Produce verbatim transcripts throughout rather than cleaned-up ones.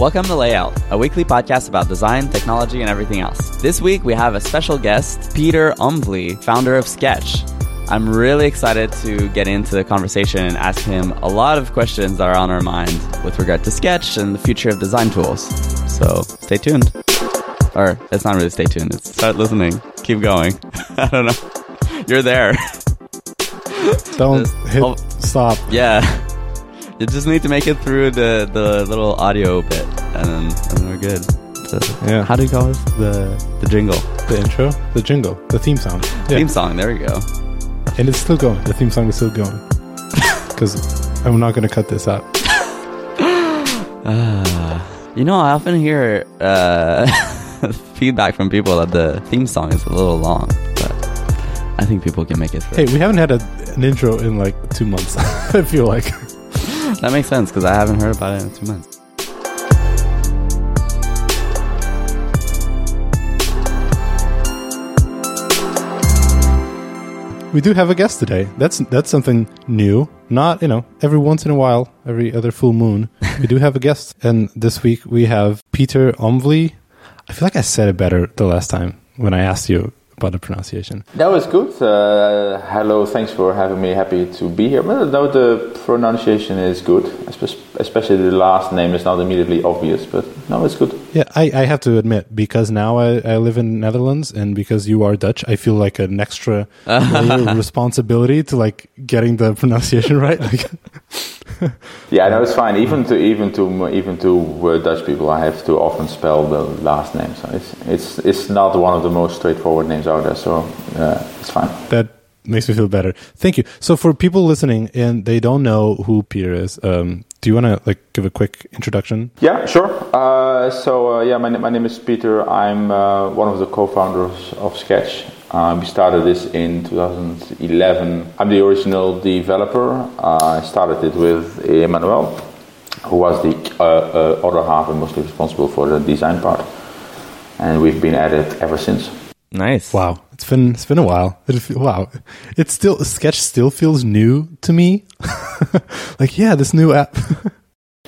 Welcome to Layout, a weekly podcast about design, technology, and everything else. This week, we have a special guest, Pieter Omvlee, founder of Sketch. I'm really excited to get into the conversation and ask him a lot of questions that are on our mind with regard to Sketch and the future of design tools. So stay tuned. Or it's not really stay tuned. It's start listening. Keep going. I don't know. You're there. Don't just, hit oh, stop. Yeah. You just need to make it through the, the little audio bit, and then, and then we're good. So, yeah. How do you call this? The, the jingle. The intro? The jingle. The theme song. Yeah. Theme song. There we go. And it's still going. The theme song is still going. Because I'm not going to cut this out. Uh, you know, I often hear uh, feedback from people that the theme song is a little long. But I think people can make it through. Hey, we haven't had a, an intro in like two months, I feel like. That makes sense, because I haven't heard about it in two months. We do have a guest today. That's that's something new. Not, you know, every once in a while, every other full moon, we do have a guest. And this week we have Pieter Omvlee. I feel like I said it better the last time when I asked you about the pronunciation. That was good. Uh, hello, thanks for having me. Happy to be here. But no, the pronunciation is good. Especially the last name is not immediately obvious, but no, it's good. Yeah, I, I have to admit, because now I, I live in Netherlands, and because you are Dutch, I feel like an extra layer of responsibility to like getting the pronunciation right. Like, yeah, no, it's fine. Even to even to even to uh, Dutch people, I have to often spell the last name. So it's it's it's not one of the most straightforward names out there. So uh, it's fine. That makes me feel better. Thank you. So for people listening and they don't know who Pieter is, um, do you want to like give a quick introduction? Yeah, sure. Uh, so uh, yeah, my my name is Pieter. I'm uh, one of the co-founders of Sketch. Uh, we started this in two thousand eleven. I'm the original developer. Uh, I started it with Emmanuel, who was the uh, uh, other half and mostly responsible for the design part. And we've been at it ever since. Nice. Wow. It's been it's been a while. It, wow. It's still Sketch still feels new to me. Like, yeah, this new app.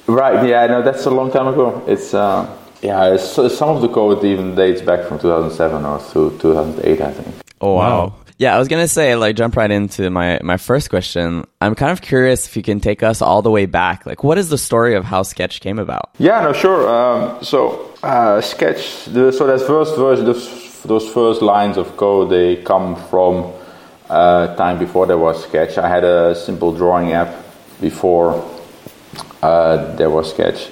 Right. Yeah, no, that's a long time ago. It's... Uh, Yeah, so some of the code even dates back from two thousand seven or through two thousand eight, I think. Oh, wow. wow. Yeah, I was going to say, like, jump right into my, my first question. I'm kind of curious if you can take us all the way back. Like, what is the story of how Sketch came about? Yeah, no, sure. Um, so, uh, Sketch, the, so that first version, those, those first lines of code, they come from a uh, time before there was Sketch. I had a simple drawing app before uh, there was Sketch,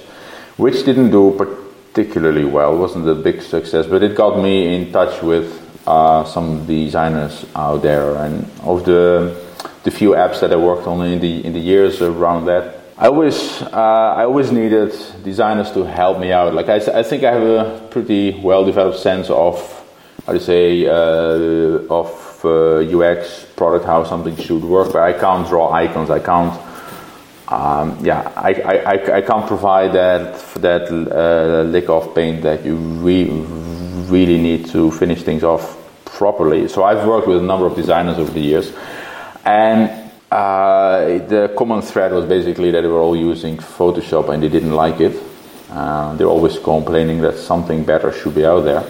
which didn't do particularly... particularly well. It wasn't a big success, but it got me in touch with uh, some designers out there. And of the the few apps that I worked on in the in the years around that, I always uh, I always needed designers to help me out. Like I, I think I have a pretty well developed sense of how to say uh, of uh, U X product, how something should work. But I can't draw icons. I can't. Um, yeah, I, I, I can't provide that that uh, lick of paint that you re- really need to finish things off properly. So I've worked with a number of designers over the years, and uh, the common thread was basically that they were all using Photoshop and they didn't like it. Uh, they were always complaining that something better should be out there.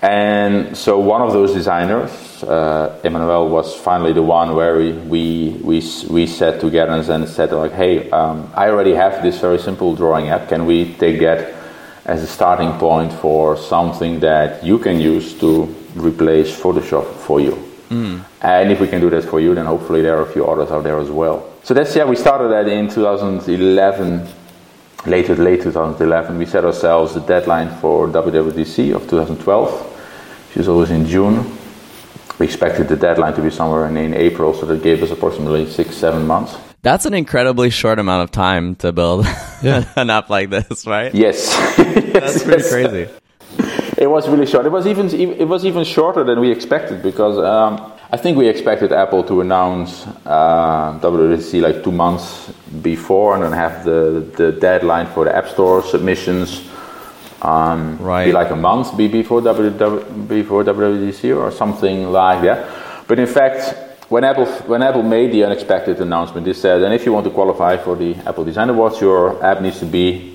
And so one of those designers, uh, Emmanuel, was finally the one where we we we, we sat together and said, like, hey, um, I already have this very simple drawing app. Can we take that as a starting point for something that you can use to replace Photoshop for you? Mm. And if we can do that for you, then hopefully there are a few others out there as well. So that's, yeah, we started that in two thousand eleven. Later, late two thousand eleven, we set ourselves the deadline for W W D C of two thousand twelve, which is always in June. We expected the deadline to be somewhere in, in April, so that gave us approximately six, seven months. That's an incredibly short amount of time to build yeah. an app like this, right? Yes. yes That's pretty yes. crazy. It was really short. It was even it was even shorter than we expected because um, I think we expected Apple to announce uh, W W D C like two months before and then have the, the deadline for the App Store submissions um, right. be like a month be before, WW, before W W D C or something like that. But in fact... When Apple when Apple made the unexpected announcement, they said, and if you want to qualify for the Apple Design Awards, your app needs to be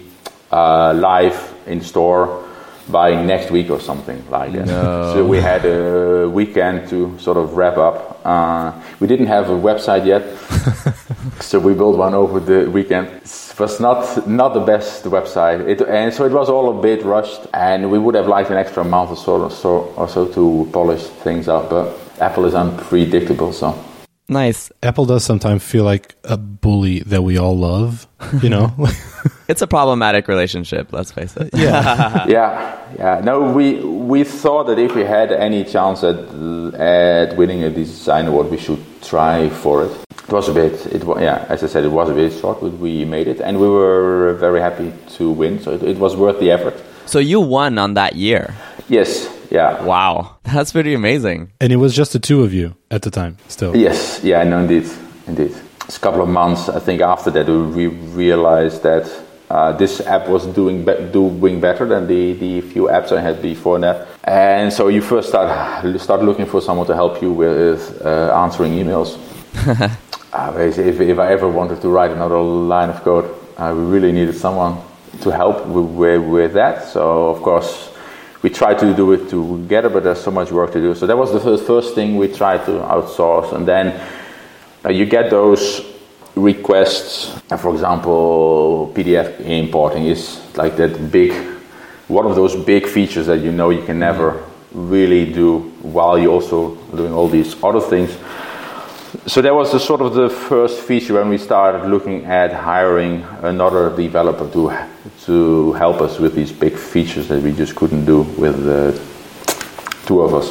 uh, live in store by next week or something like that. No. So we had a weekend to sort of wrap up. Uh, we didn't have a website yet, so we built one over the weekend. It was not not the best website, it, and so it was all a bit rushed. And we would have liked an extra month or so or so, or so to polish things up. But Apple is unpredictable, so. Nice. Apple does sometimes feel like a bully that we all love, you know? It's a problematic relationship, let's face it. Yeah. yeah. Yeah. No, we we thought that if we had any chance at at winning a design award, we should try for it. It was a bit, it was, yeah, as I said, it was a bit short, but we made it. And we were very happy to win, so it, it was worth the effort. So you won on that year? Yes. Yeah. Wow. That's pretty amazing. And it was just the two of you at the time still. Yes. Yeah, no, indeed. Indeed. It's a couple of months, I think, after that, we realized that uh, this app was doing be- doing better than the, the few apps I had before that. And so you first start start looking for someone to help you with uh, answering emails. uh, if, if I ever wanted to write another line of code, I really needed someone to help with, with that. So, of course, we tried to do it together, but there's so much work to do. So that was the first, first thing we tried to outsource. And then uh, you get those requests. And for example, P D F importing is like that big, one of those big features that you know you can never really do while you're also doing all these other things. So that was the sort of the first feature when we started looking at hiring another developer to to help us with these big features that we just couldn't do with the two of us.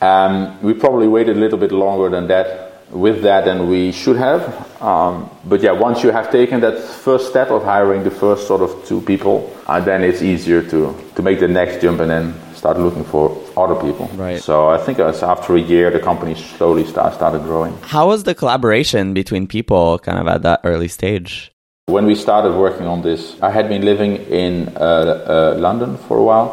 Um, we probably waited a little bit longer than that with that than we should have. Um, but yeah, once you have taken that first step of hiring the first sort of two people, uh, then it's easier to, to make the next jump and then start looking for other people. Right. So I think after a year, the company slowly start, started growing. How was the collaboration between people kind of at that early stage? When we started working on this, I had been living in uh, uh, London for a while.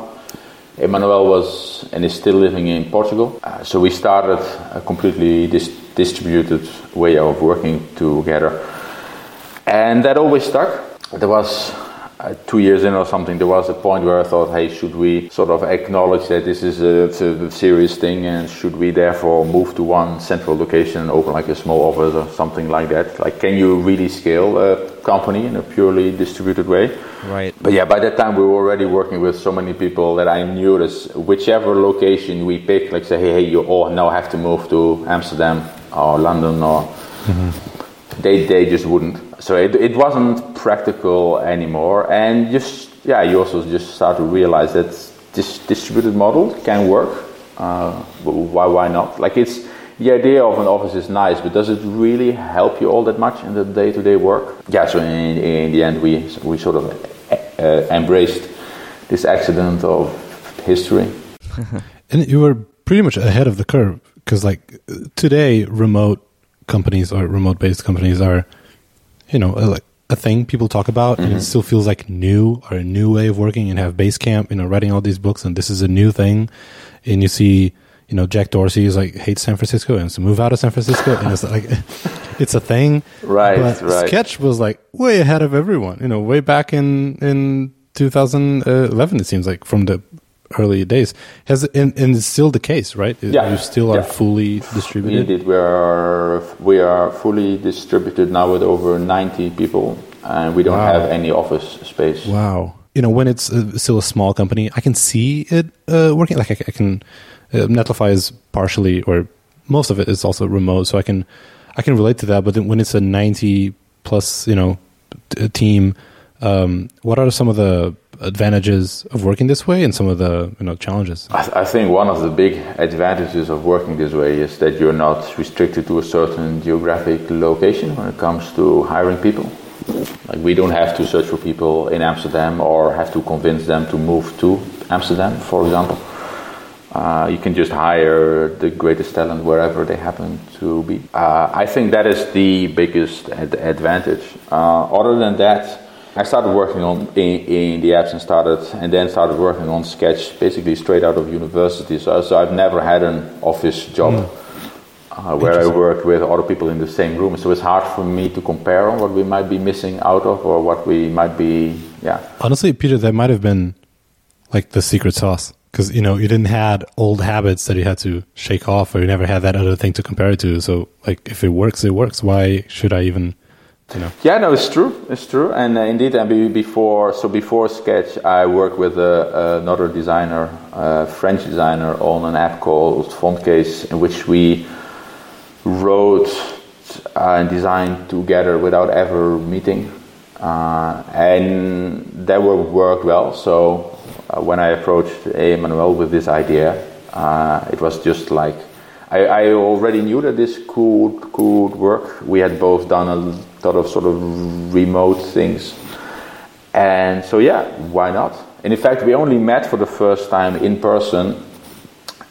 Emmanuel was and is still living in Portugal. Uh, so we started a completely dis- distributed way of working together. And that always stuck. There was... Uh, two years in or something, there was a point where I thought, hey, should we sort of acknowledge that this is a, a serious thing and should we therefore move to one central location and open like a small office or something like that? Like, can you really scale a company in a purely distributed way? Right. But yeah, by that time we were already working with so many people that I knew that whichever location we pick, like say, hey, hey you all now have to move to Amsterdam or London or... Mm-hmm. They they just wouldn't. So it it wasn't practical anymore. And just yeah, you also just start to realize that this distributed model can work. Uh, why why not? Like it's the idea of an office is nice, but does it really help you all that much in the day to day work? Yeah. So in in the end, we we sort of uh, embraced this accident of history. And you were pretty much ahead of the curve because like today, remote. companies or remote-based companies are, you know, a, like a thing people talk about, mm-hmm. and it still feels like new or a new way of working. And have Basecamp, you know, writing all these books, and this is a new thing. And you see, you know, Jack Dorsey is like hates San Francisco and has to move out of San Francisco, and it's like it's a thing. Right, but right. Sketch was like way ahead of everyone. You know, way back in in two thousand eleven, it seems like from the early days. Has and, and it's still the case, right? Yeah. You still are yeah. fully distributed? Indeed, we are, we are fully distributed now with over ninety people, and we don't wow. have any office space. Wow. You know, when it's uh, still a small company, I can see it uh, working. Like, I, I can... Uh, Netlify is partially, or most of it is also remote, so I can I can relate to that, but then when it's a ninety-plus, you know, t- team, um, what are some of the advantages of working this way and some of the you know challenges? I, th- I think one of the big advantages of working this way is that you're not restricted to a certain geographic location when it comes to hiring people. Like we don't have to search for people in Amsterdam or have to convince them to move to Amsterdam, for example. Uh, you can just hire the greatest talent wherever they happen to be. Uh, I think that is the biggest ad- advantage. Uh, other than that, I started working on in, in the apps and started and then started working on Sketch basically straight out of university. So, so I've never had an office job mm. uh, where I worked with other people in the same room. So it's hard for me to compare on what we might be missing out of or what we might be yeah. Honestly, Pieter, that might have been like the secret sauce, because you know you didn't had old habits that you had to shake off, or you never had that other thing to compare it to. So like, if it works, it works. Why should I even? You know. Yeah, no, it's true. It's true, and uh, indeed, and before so before Sketch, I worked with uh, another designer, uh, French designer, on an app called Fontcase, in which we wrote uh, and designed together without ever meeting, uh, and that worked well. So uh, when I approached Emmanuel with this idea, uh, it was just like I, I already knew that this could could work. We had both done a lot of sort of remote things, and so yeah, why not? And in fact, we only met for the first time in person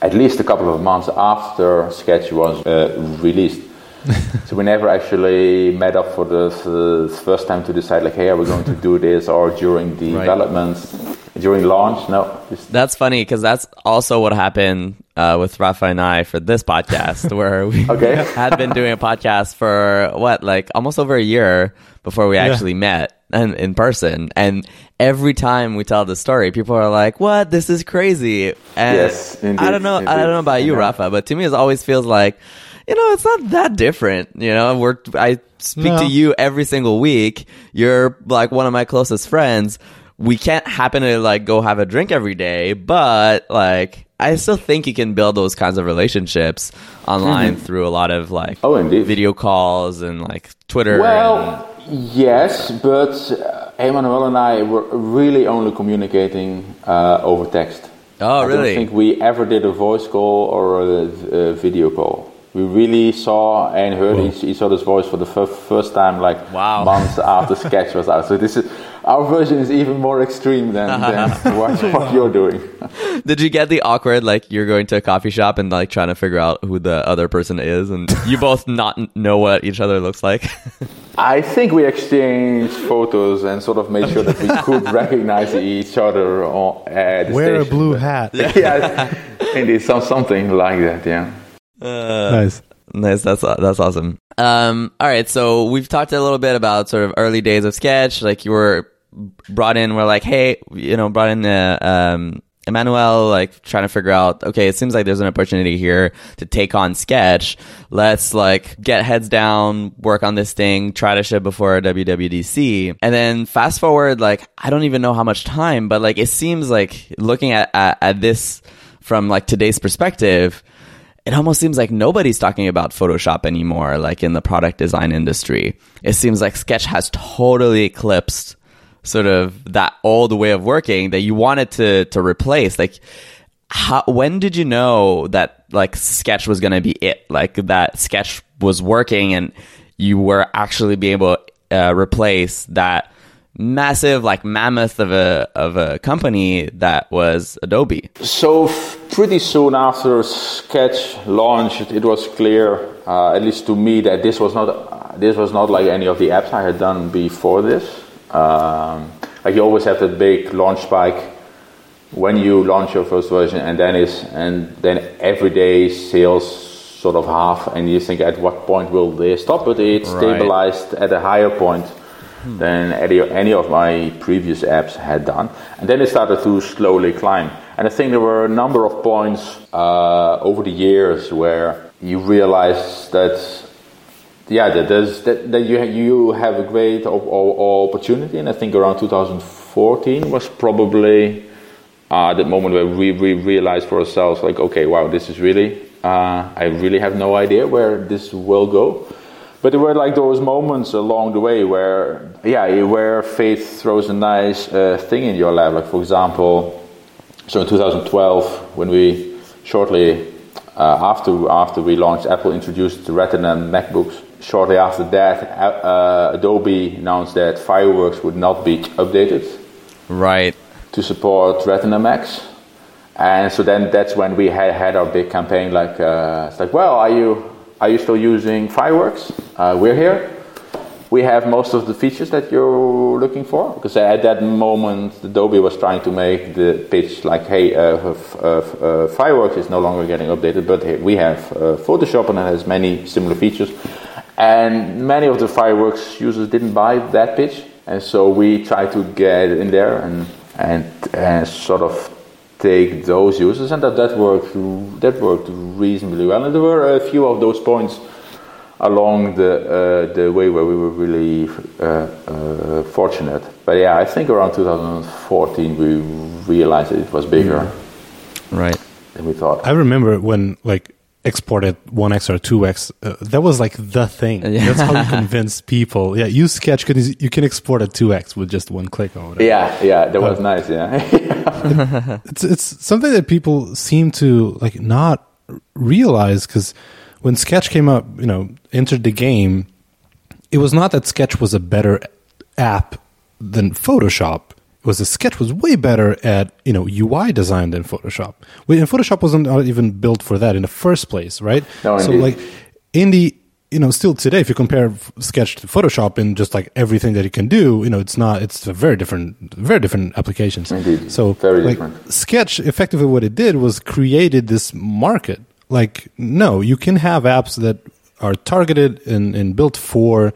at least a couple of months after Sketch was uh, released. So we never actually met up for the uh, first time to decide like, hey, are we going to do this, or during the right. development, during launch? No. That's funny, because that's also what happened uh, with Rafa and I for this podcast, where we okay. had been doing a podcast for what, like almost over a year before we actually yeah. met and in person. And every time we tell the story, people are like, "What? This is crazy!" And yes, indeed, I don't know. Indeed. I don't know about you, yeah. Rafa, but to me, it always feels like, you know, it's not that different. You know, we're I speak no. to you every single week. You're like one of my closest friends. We can't happen to like go have a drink every day, but like I still think you can build those kinds of relationships online mm-hmm. through a lot of like oh, indeed. video calls and like Twitter. Well, and, yes, but uh, Emmanuel and I were really only communicating uh, over text. Oh, I really? I don't think we ever did a voice call or a, a video call. We really saw and heard each, each other's voice for the f- first time, like wow. months after Sketch was out. So this is our version is even more extreme than, than what, what you're doing. Did you get the awkward, like you're going to a coffee shop and like trying to figure out who the other person is, and you both not know what each other looks like? I think we exchanged photos and sort of made sure that we could recognize each other at the Wear station. Wear a blue hat. Yeah, indeed, some something like that. Yeah. Uh, nice, nice. That's that's awesome. Um, all right, so we've talked a little bit about sort of early days of Sketch. Like you were brought in, we're like, hey, you know, brought in uh, um, Emmanuel, like trying to figure out. Okay, it seems like there's an opportunity here to take on Sketch. Let's like get heads down, work on this thing, try to ship before W W D C, and then fast forward. Like I don't even know how much time, but like it seems like looking at at, at this from like today's perspective. It almost seems like nobody's talking about Photoshop anymore, like in the product design industry. It seems like Sketch has totally eclipsed sort of that old way of working that you wanted to to replace. Like, how, when did you know that like Sketch was going to be it? Like that Sketch was working and you were actually being able to uh, replace that massive, like mammoth of a of a company that was Adobe. So f- pretty soon after Sketch launched, it was clear, uh, at least to me, that this was not uh, this was not like any of the apps I had done before this. Um, like you always have that big launch spike when you launch your first version, and then is and then every day sales sort of half, and you think, at what point will they stop? But it right. stabilized at a higher point than any, any of my previous apps had done. And then it started to slowly climb. And I think there were a number of points uh, over the years where you realize that, yeah, that, there's, that, that you, ha- you have a great op- op- opportunity. And I think around two thousand fourteen was probably uh, the moment where we, we realized for ourselves, like, okay, wow, this is really, uh, I really have no idea where this will go. But there were like those moments along the way where, yeah, where faith throws a nice uh, thing in your lap. Like for example, so in two thousand twelve, when we shortly uh, after after we launched, Apple introduced the Retina and MacBooks. Shortly after that, uh, Adobe announced that Fireworks would not be updated, right, to support Retina Macs. And so then that's when we had had our big campaign. Like uh, it's like, well, are you? Are you still using Fireworks? Uh, we're here. We have most of the features that you're looking for. Because at that moment, Adobe was trying to make the pitch like, hey, uh, f- uh, f- uh, Fireworks is no longer getting updated, but hey, we have uh, Photoshop and it has many similar features. And many of the Fireworks users didn't buy that pitch. And so we try to get in there and and, and sort of take those users, and that, that worked that worked reasonably well. And there were a few of those points along the uh, the way where we were really uh, uh, fortunate. But yeah, I think around two thousand fourteen we realized that it was bigger, mm-hmm. right? Than we thought. I remember when like exported one X or two X, uh, that was like the thing. Yeah. That's how you convince people. Yeah, use Sketch, you can export a two X with just one click or whatever. Yeah, yeah, that was uh, nice, yeah. it's, it's something that people seem to like not realize, because when Sketch came up, you know, entered the game, it was not that Sketch was a better app than Photoshop. Was the Sketch was way better at, you know, U I design than Photoshop. And Photoshop wasn't even built for that in the first place, right? No, so indeed. Like in the, you know, still today, if you compare Sketch to Photoshop and just like everything that it can do, you know, it's not, it's a very different, very different applications. Indeed. So very like different. Sketch, effectively what it did was created this market. Like, no, you can have apps that are targeted and, and built for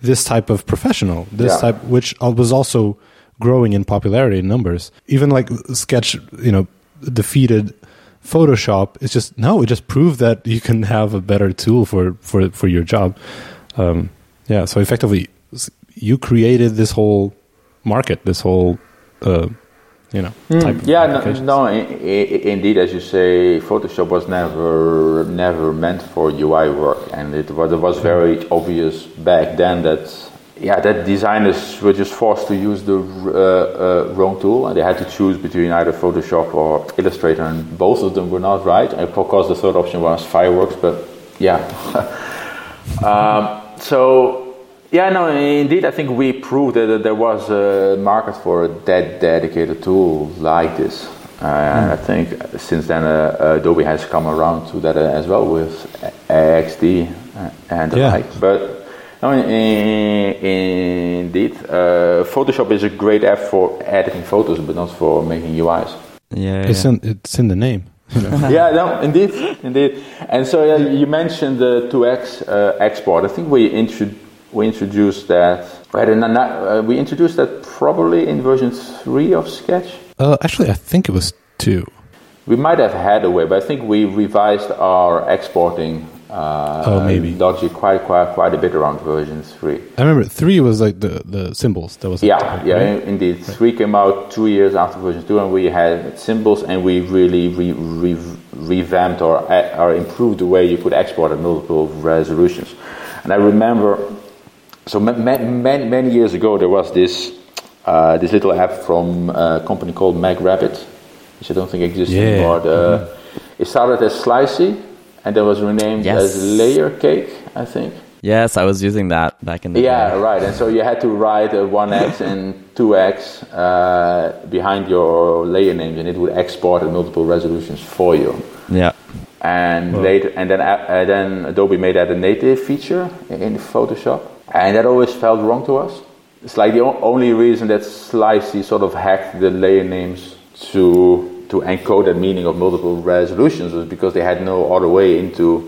this type of professional, this yeah. type, which was also growing in popularity in numbers. Even like Sketch, you know, defeated Photoshop. It's just, no, it just proved that you can have a better tool for, for, for your job. Um, yeah, so effectively, you created this whole market, this whole, uh, you know, mm, type of yeah, no, no in, in, indeed, as you say, Photoshop was never never meant for U I work. And it was, it was very obvious back then that Yeah, that designers were just forced to use the uh, uh, wrong tool, and they had to choose between either Photoshop or Illustrator, and both of them were not right. And of course, the third option was Fireworks, but yeah. um, so, yeah, no, indeed, I think we proved that, that there was a market for a dead, dedicated tool like this. Uh, and I think since then, uh, Adobe has come around to that as well with X D and the yeah. like. But No, in, in, indeed. Uh, Photoshop is a great app for editing photos, but not for making U Is. Yeah, it's yeah. in it's in the name. You know? yeah, no, indeed, indeed. And so yeah, you mentioned the two X uh, export. I think we intro- we introduced that. Right, and uh, we introduced that probably in version three of Sketch. Uh, actually, I think it was two. We might have had a way, but I think we revised our exporting. Uh, oh, maybe dodgy quite, quite, quite a bit around version three. I remember three was like the, the symbols. That was yeah, like, yeah, right? indeed. Right. Three came out two years after version two, and we had symbols, and we really re, re, revamped or or improved the way you could export at multiple resolutions. And I remember, so many many, many years ago, there was this uh, this little app from a company called MacRabbit, which I don't think exists yeah. anymore. The, mm-hmm. It started as Slicy. And that was renamed yes. as Layer Cake, I think. Yes, I was using that back in the yeah, day. Yeah, right. And so you had to write a one X and two X uh, behind your layer names, and it would export at multiple resolutions for you. Yeah. And well. later, and then uh, then Adobe made that a native feature in Photoshop, and that always felt wrong to us. It's like the o- only reason that Slicy sort of hacked the layer names to. to encode that meaning of multiple resolutions was because they had no other way into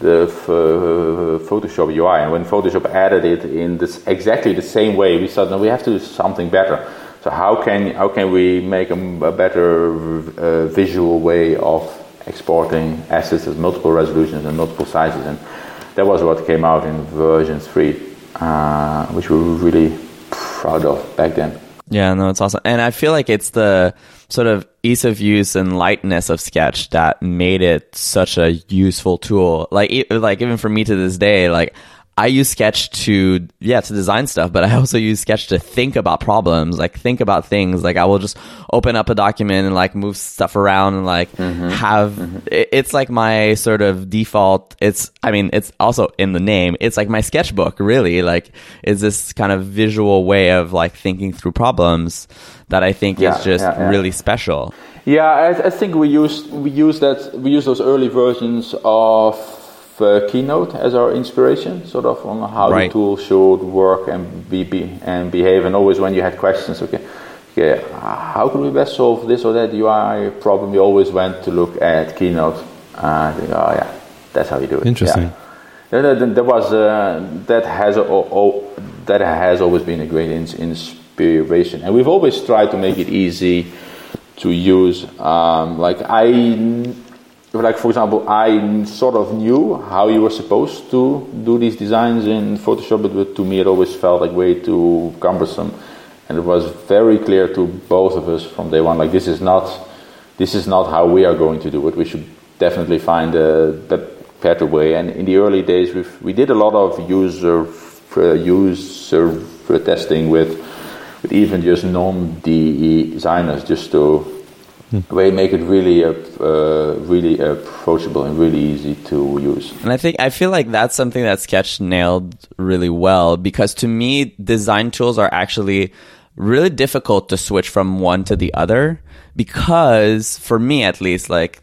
the f- uh, Photoshop U I. And when Photoshop added it in this exactly the same way, we thought, no, we have to do something better. So how can how can we make a, a better uh, visual way of exporting assets as multiple resolutions and multiple sizes? And that was what came out in version three, uh, which we were really proud of back then. Yeah, no, it's awesome. And I feel like it's the sort of ease of use and lightness of Sketch that made it such a useful tool. Like, it, like even for me to this day, like I use Sketch to, yeah, to design stuff, but I also use Sketch to think about problems, like think about things. Like I will just open up a document and like move stuff around and like mm-hmm. have, mm-hmm. It, it's like my sort of default. It's, I mean, it's also in the name. It's like my sketchbook, really. Like it's this kind of visual way of like thinking through problems that I think yeah, is just yeah, yeah. really special. Yeah, I, I think we used we used that we used those early versions of uh, Keynote as our inspiration, sort of on how right. the tool should work and be, be and behave. And always when you had questions, okay, okay, how can we best solve this or that U I problem? You always went to look at Keynote. And think, oh yeah, that's how you do it. Interesting. Yeah. That, that, that was uh, that has a, a, a that has always been a great inspiration. And we've always tried to make it easy to use. Um, like I, like for example, I sort of knew how you were supposed to do these designs in Photoshop, but to me it always felt like way too cumbersome. And it was very clear to both of us from day one, like this is not, this is not how we are going to do it. We should definitely find a, the better way. And in the early days, we we did a lot of user uh, user testing with, with even just non-D E designers, just to really make it really uh, uh, really approachable and really easy to use. And I think I feel like that's something that Sketch nailed really well, because to me, design tools are actually really difficult to switch from one to the other, because for me at least, like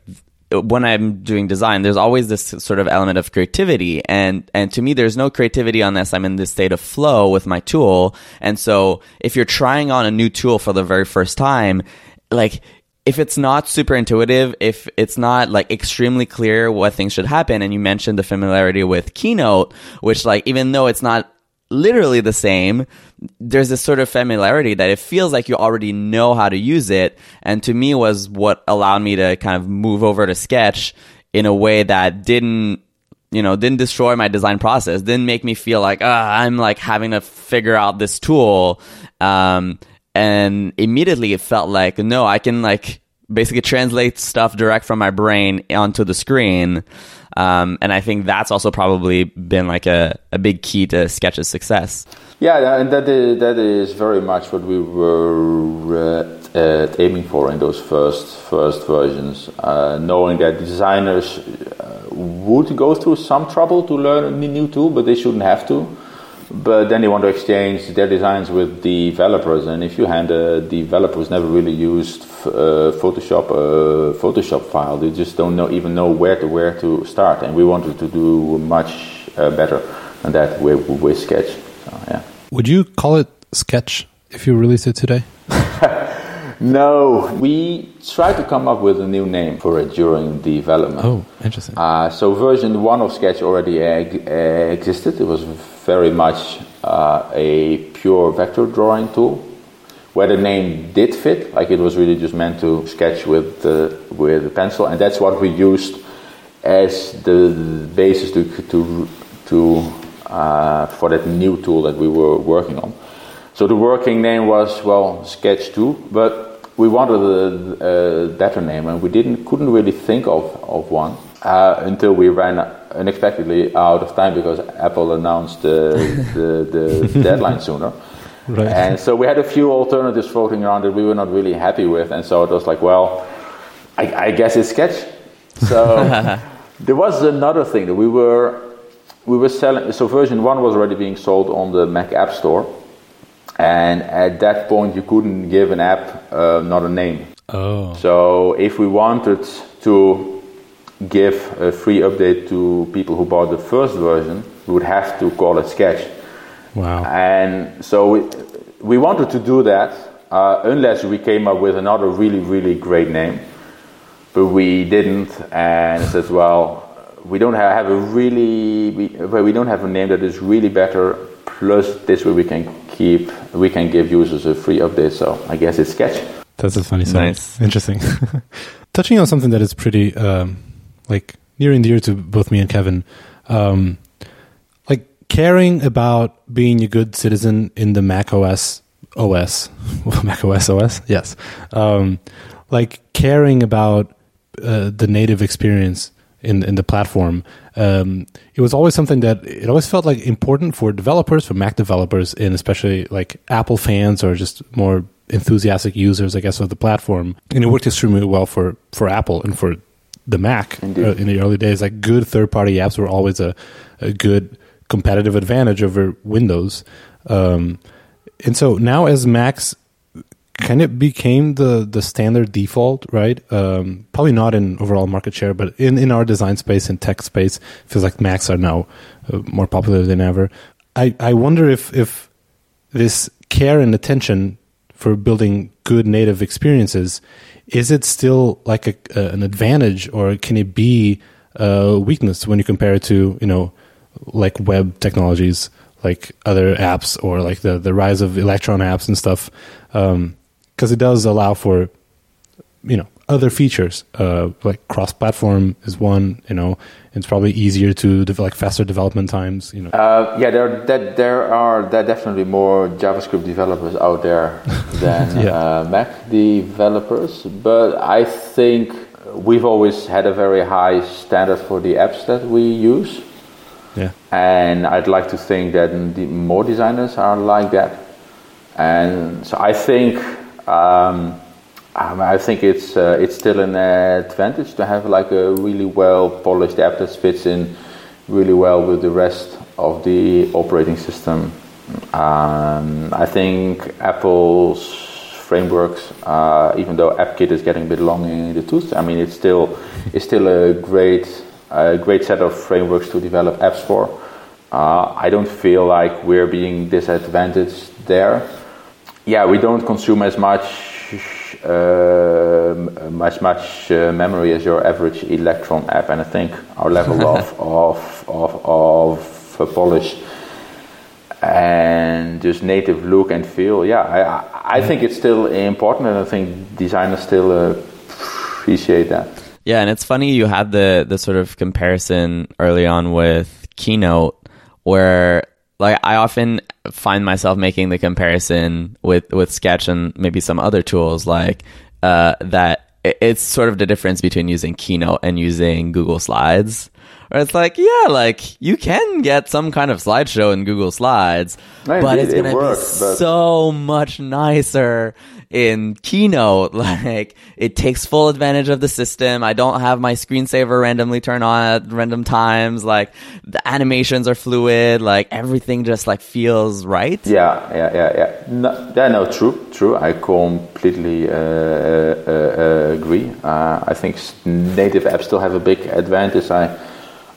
when I'm doing design, there's always this sort of element of creativity, and and to me there's no creativity unless I'm in this state of flow with my tool. And so if you're trying on a new tool for the very first time, like if it's not super intuitive, if it's not like extremely clear what things should happen, and you mentioned the familiarity with Keynote, which like even though it's not literally the same, there's this sort of familiarity that it feels like you already know how to use it. And to me was what allowed me to kind of move over to Sketch in a way that didn't, you know, didn't destroy my design process, didn't make me feel like, ah, I'm like having to figure out this tool. Um, and immediately it felt like, no, I can like basically translate stuff direct from my brain onto the screen. Um, and I think that's also probably been like a, a big key to Sketch's success. Yeah, and that is, that is very much what we were uh, uh, aiming for in those first first versions, uh, knowing that designers uh, would go through some trouble to learn a new tool, but they shouldn't have to. But then they want to exchange their designs with developers, and if you hand a developer who's never really used uh, Photoshop a uh, Photoshop file, they just don't know even know where to where to start. And we wanted to do much uh, better than that with, with Sketch. So, yeah. Would you call it Sketch if you release it today? No, we tried to come up with a new name for it during development. Oh, interesting. Uh, so version one of Sketch already ag- existed. It was very much uh, a pure vector drawing tool, where the name did fit. Like it was really just meant to sketch with the with a pencil, and that's what we used as the basis to to to uh, for that new tool that we were working on. So the working name was, well, Sketch two, but we wanted a, a better name, and we didn't couldn't really think of, of one uh, until we ran unexpectedly out of time because Apple announced the, the, the deadline sooner. Right. And so we had a few alternatives floating around that we were not really happy with, and so it was like, well, I, I guess it's Sketch. So there was another thing that we were, we were selling. So version one was already being sold on the Mac App Store. And at that point, you couldn't give an app uh, not a name. Oh. So if we wanted to give a free update to people who bought the first version, we would have to call it Sketch. Wow. And so we, we wanted to do that uh, unless we came up with another really, really great name. But we didn't. And it says, well, we don't have a really, we, we don't have a name that is really better. Plus, this way we can keep, we can give users a free update. So I guess it's Sketch. That's a funny sound. Nice, interesting. Touching on something that is pretty, um, like near and dear to both me and Kevin, um, like caring about being a good citizen in the Mac O S, O S, Mac O S O S, yes. Um, like caring about uh, the native experience in in the platform. Um, it was always something that it always felt like important for developers, for Mac developers, and especially like Apple fans or just more enthusiastic users, I guess, of the platform. And it worked extremely well for, for Apple and for the Mac uh, in the early days. Like good third-party apps were always a, a good competitive advantage over Windows. Um, and so now as Macs kind of became the, the standard default, right? Um, probably not in overall market share, but in, in our design space and tech space, it feels like Macs are now uh, more popular than ever. I, I wonder if, if this care and attention for building good native experiences, is it still like a, uh, an advantage, or can it be a weakness when you compare it to, you know, like web technologies like other apps or like the, the rise of Electron apps and stuff, um, because it does allow for, you know, other features, uh, like cross-platform is one, you know, it's probably easier to develop, like faster development times, you know. Uh, yeah, there are, that, there are there definitely more JavaScript developers out there than yeah. uh, Mac developers, but I think we've always had a very high standard for the apps that we use. Yeah. And I'd like to think that more designers are like that. And so I think... Um, Um, I think it's uh, it's still an advantage to have like a really well polished app that fits in really well with the rest of the operating system. Um, I think Apple's frameworks, uh, even though AppKit is getting a bit long in the tooth, I mean it's still it's still a great a great set of frameworks to develop apps for. Uh, I don't feel like we're being disadvantaged there. Yeah, we don't consume as much. Um, as much uh, memory as your average Electron app, and I think our level of, of of of of polish and just native look and feel. Yeah, I I think it's still important, and I think designers still uh, appreciate that. Yeah, and it's funny you had the the sort of comparison early on with Keynote, where like I often find myself making the comparison with, with Sketch and maybe some other tools like uh, that. It's sort of the difference between using Keynote and using Google Slides. Or it's like, yeah, like you can get some kind of slideshow in Google Slides, no, but it's going it to be but... so much nicer in Keynote. Like it takes full advantage of the system. I don't have my screensaver randomly turn on at random times. Like the animations are fluid. Like everything just like feels right. Yeah, yeah, yeah, yeah. No, yeah, no, true, true. I completely uh, uh, uh, agree. Uh, I think native apps still have a big advantage. I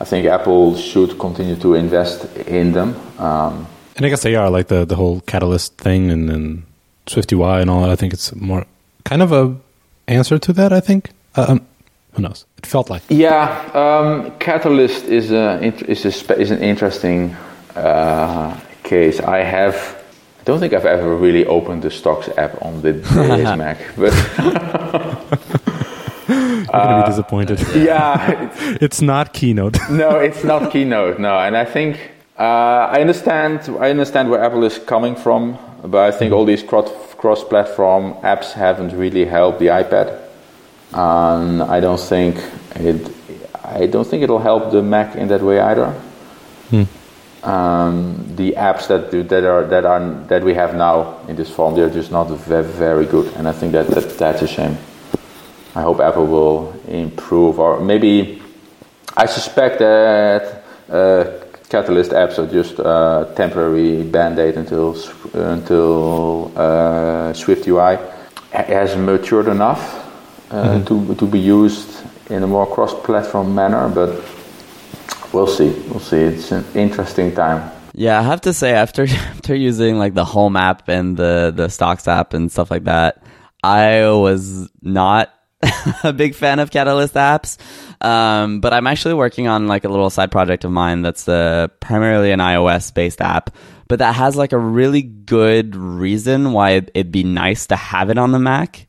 I think Apple should continue to invest in them. Um, and I guess they are, like the, the whole Catalyst thing and then SwiftUI and all that. I think it's more kind of a answer to that, I think. Uh, um, who knows? It felt like. Yeah, um, Catalyst is, a, is, a, is an interesting uh, case. I have... I don't think I've ever really opened the Stocks app on the Mac, but... You're going to be disappointed. Uh, yeah. It's not Keynote. No, it's not Keynote. No, and I think uh, I understand I understand where Apple is coming from, but I think all these cross, cross-platform apps haven't really helped the iPad. Um, I don't think it I don't think it'll help the Mac in that way either. Hmm. Um, the apps that do, that are that are that we have now in this form, they're just not very, very good, and I think that, that that's a shame. I hope Apple will improve, or maybe I suspect that uh, Catalyst apps are just a temporary band-aid until until uh, SwiftUI has matured enough uh, mm-hmm. to to be used in a more cross-platform manner. But we'll see, we'll see. It's an interesting time. Yeah, I have to say, after after using like the Home app and the the Stocks app and stuff like that, I was not a big fan of Catalyst apps, um, but I'm actually working on like a little side project of mine that's uh, primarily an iOS based app, but that has like a really good reason why it, it'd be nice to have it on the Mac,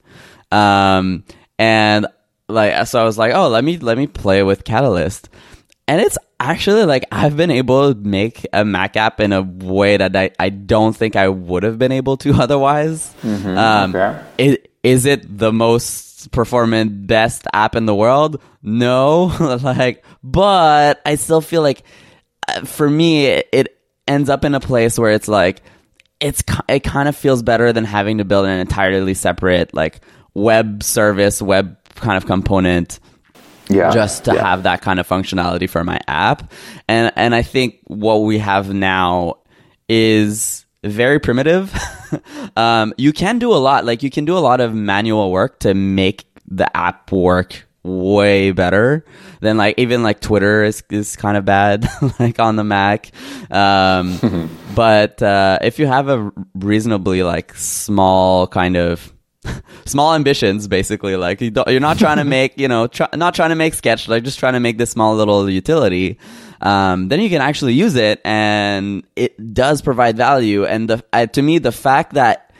um, and like so I was like, oh, let me let me play with Catalyst, and it's actually like I've been able to make a Mac app in a way that I, I don't think I would have been able to otherwise. Mm-hmm, um, okay. it, is it the most performant best app in the world? No. Like, but I still feel like uh, for me it, it ends up in a place where it's like it's it kind of feels better than having to build an entirely separate like web service, web kind of component yeah just to yeah. have that kind of functionality for my app, and and I think what we have now is very primitive. um, you can do a lot, like you can do a lot of manual work to make the app work way better than like even like Twitter is is kind of bad like on the Mac. Um, but uh, if you have a reasonably like small kind of small ambitions, basically, like you don't, you're not trying to make you know try, not trying to make Sketch, like just trying to make this small little utility. um, then you can actually use it, and it does provide value. And the uh, to me, the fact that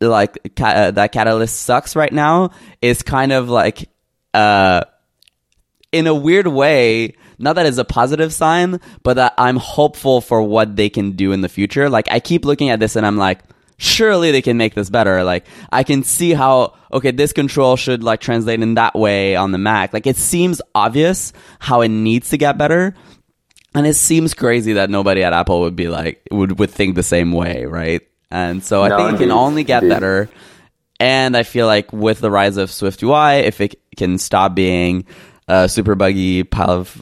like ca- uh, that Catalyst sucks right now is kind of like uh, in a weird way. Not that it's a positive sign, but that I'm hopeful for what they can do in the future. Like, I keep looking at this and I'm like, surely they can make this better. Like, I can see how, okay, this control should like translate in that way on the Mac. Like, it seems obvious how it needs to get better. And it seems crazy that nobody at Apple would be like, would, would think the same way, right? And so I no, think indeed. it can only get indeed. better. And I feel like with the rise of SwiftUI, if it can stop being a uh, super buggy pile of,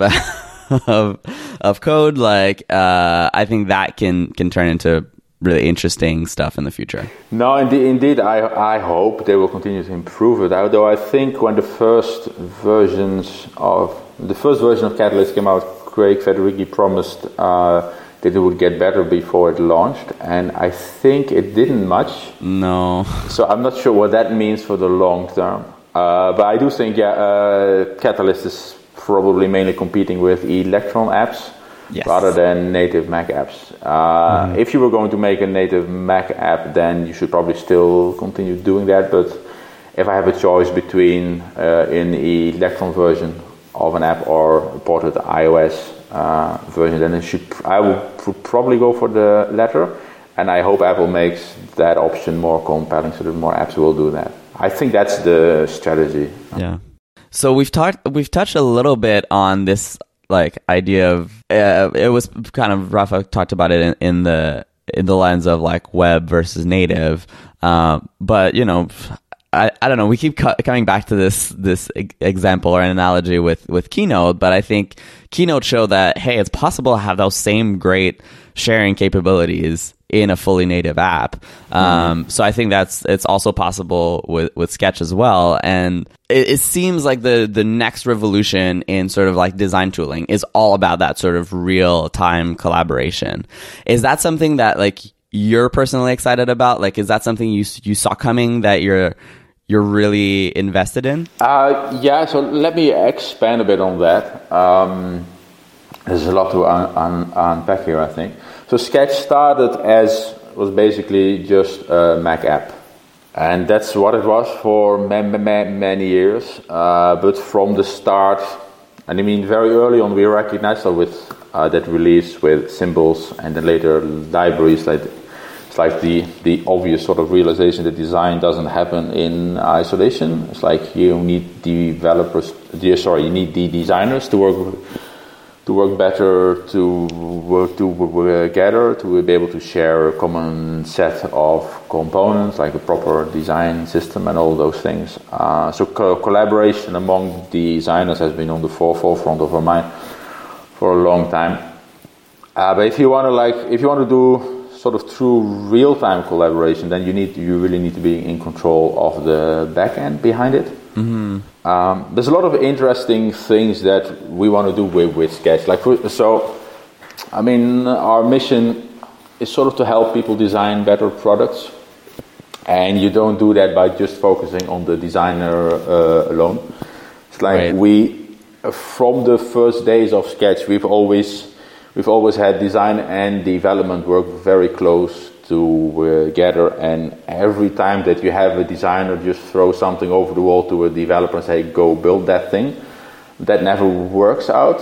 of of code, like uh, I think that can can turn into really interesting stuff in the future. No, indeed, indeed, I I hope they will continue to improve it. Although I think when the first versions of the first version of Catalyst came out, Craig Federighi promised uh, that it would get better before it launched, and I think it didn't much. No. So I'm not sure what that means for the long term. Uh, but I do think yeah, uh, Catalyst is probably mainly competing with Electron apps yes. rather than native Mac apps. Uh, mm-hmm. If you were going to make a native Mac app, then you should probably still continue doing that. But if I have a choice between uh, an Electron version of an app or a ported iOS uh, version, then it should pr- I would probably go for the latter. And I hope Apple makes that option more compelling so that more apps will do that. I think that's the strategy. Yeah. So we've talked, we've touched a little bit on this like idea of uh, it was kind of Rafa talked about it in, in the in the lens of like web versus native, um, but you know, I, I don't know. We keep cu- coming back to this this example or an analogy with with Keynote, but I think Keynote showed that hey, it's possible to have those same great sharing capabilities in a fully native app. Um, mm-hmm. So I think that's it's also possible with, with Sketch as well. And it, it seems like the, the next revolution in sort of like design tooling is all about that sort of real-time collaboration. Is that something that like you're personally excited about? Like, is that something you you saw coming that you're you're really invested in? Uh, yeah, so let me expand a bit on that. Um, there's a lot to un- un- unpack here, I think. So Sketch started as, was basically just a Mac app. And that's what it was for many, many years. Uh, but from the start, and I mean very early on, we recognized that with uh, that release with symbols and then later libraries, like it's like the, the obvious sort of realization that design doesn't happen in isolation. It's like you need developers, sorry, you need the designers to work with to work better, to work together, to be able to share a common set of components, like a proper design system and all those things. Uh, so co- collaboration among designers has been on the fore- forefront of our mind for a long time. Uh, but if you want to like, if you want to do sort of true real-time collaboration, then you need, you really need to be in control of the back end behind it. Mm-hmm. Um, there's a lot of interesting things that we want to do with, with Sketch. Like so, I mean, our mission is sort of to help people design better products, and you don't do that by just focusing on the designer uh, alone. It's like right. we, from the first days of Sketch, we've always we've always had design and development work very close together, and every time that you have a designer just throw something over the wall to a developer and say go build that thing, that never works out,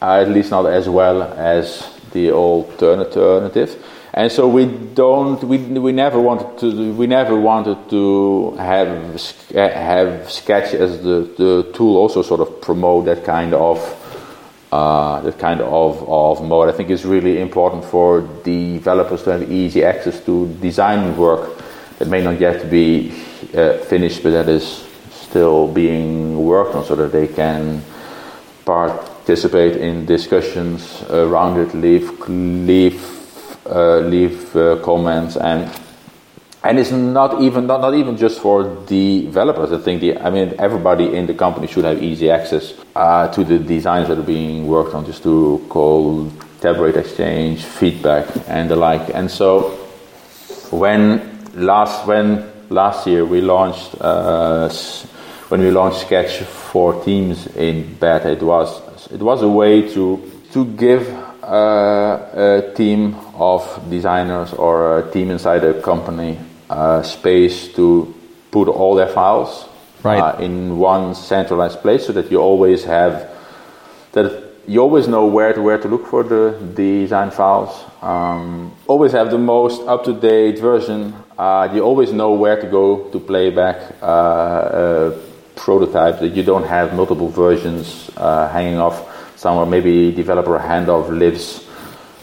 uh, at least not as well as the alternative. And so we don't we we never wanted to we never wanted to have have Sketch as the, the tool also sort of promote that kind of Uh, that kind of, of mode. I think is really important for developers to have easy access to design work that may not yet be uh, finished, but that is still being worked on, so that they can participate in discussions around it, leave leave uh, leave uh, comments, and and it's not even not, not even just for developers. I think the I mean everybody in the company should have easy access uh, to the designs that are being worked on, just to collaborate, exchange feedback, and the like. And so when last when last year we launched uh, when we launched Sketch for Teams in beta, it was it was a way to to give uh, a team of designers or a team inside a company uh, space to put all their files right. uh, in one centralized place, so that you always have that you always know where to where to look for the, the design files. Um, always have the most up-to-date version. Uh, you always know where to go to play back uh, uh, prototypes, that you don't have multiple versions uh, hanging off somewhere. Maybe Developer Handoff lives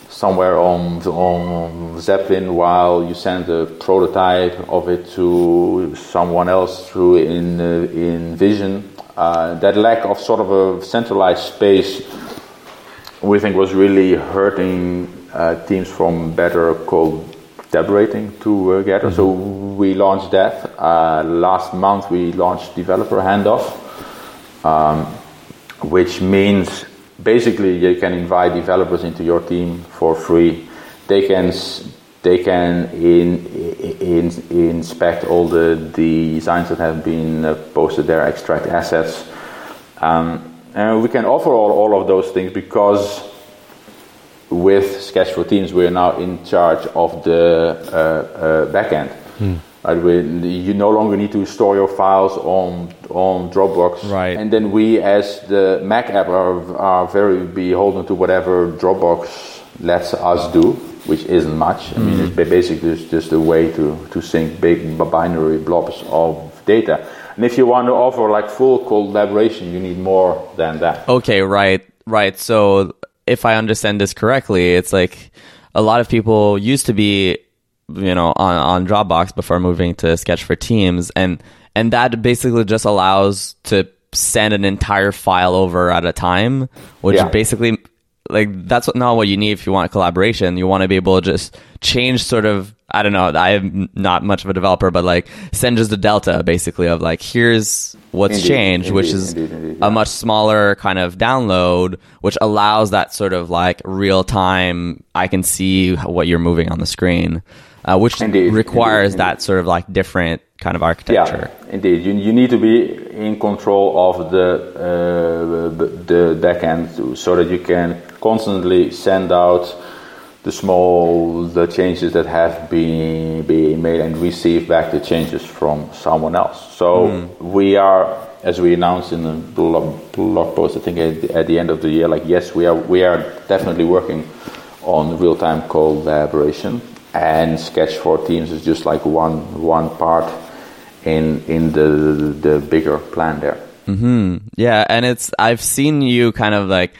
somewhere on, on Zeplin, while you send a prototype of it to someone else through in uh, InVision. Uh, that lack of sort of a centralized space, we think, was really hurting uh, teams from better collaborating together. Mm-hmm. So we launched that. Uh, last month we launched Developer Handoff, um, which means basically, you can invite developers into your team for free. They can they can in, in, in inspect all the, the designs that have been posted there, extract assets, um, and we can offer all, all of those things because with Sketch for Teams we are now in charge of the uh, uh, backend. Hmm. Right, we, you no longer need to store your files on on Dropbox, right. And then we, as the Mac app, are, are very beholden to whatever Dropbox lets us do, which isn't much. I mean, mm-hmm. It's basically just, just a way to, to sync big binary blobs of data. And if you want to offer like full collaboration, you need more than that. Okay, right, right. So if I understand this correctly, it's like a lot of people used to be, you know, on, on Dropbox before moving to Sketch for Teams. And, and that basically just allows to send an entire file over at a time, which yeah. basically, like, that's not what you need if you want collaboration. You want to be able to just change sort of, I don't know, I'm not much of a developer, but like send just the delta basically of like, here's what's indeed, changed, indeed, which is indeed, indeed, yeah. a much smaller kind of download, which allows that sort of like real time, I can see what you're moving on the screen. Uh, which indeed, requires indeed, that indeed. sort of like different kind of architecture. Yeah, indeed. You you need to be in control of the uh, the backend so that you can constantly send out the small the changes that have been been made and receive back the changes from someone else. So mm. we are, as we announced in the blog, blog post, I think at, at the end of the year, like yes, we are we are definitely working on real time collaboration. And Sketch for Teams is just like one one part in in the the bigger plan there. Mm-hmm. Yeah, and it's I've seen you kind of like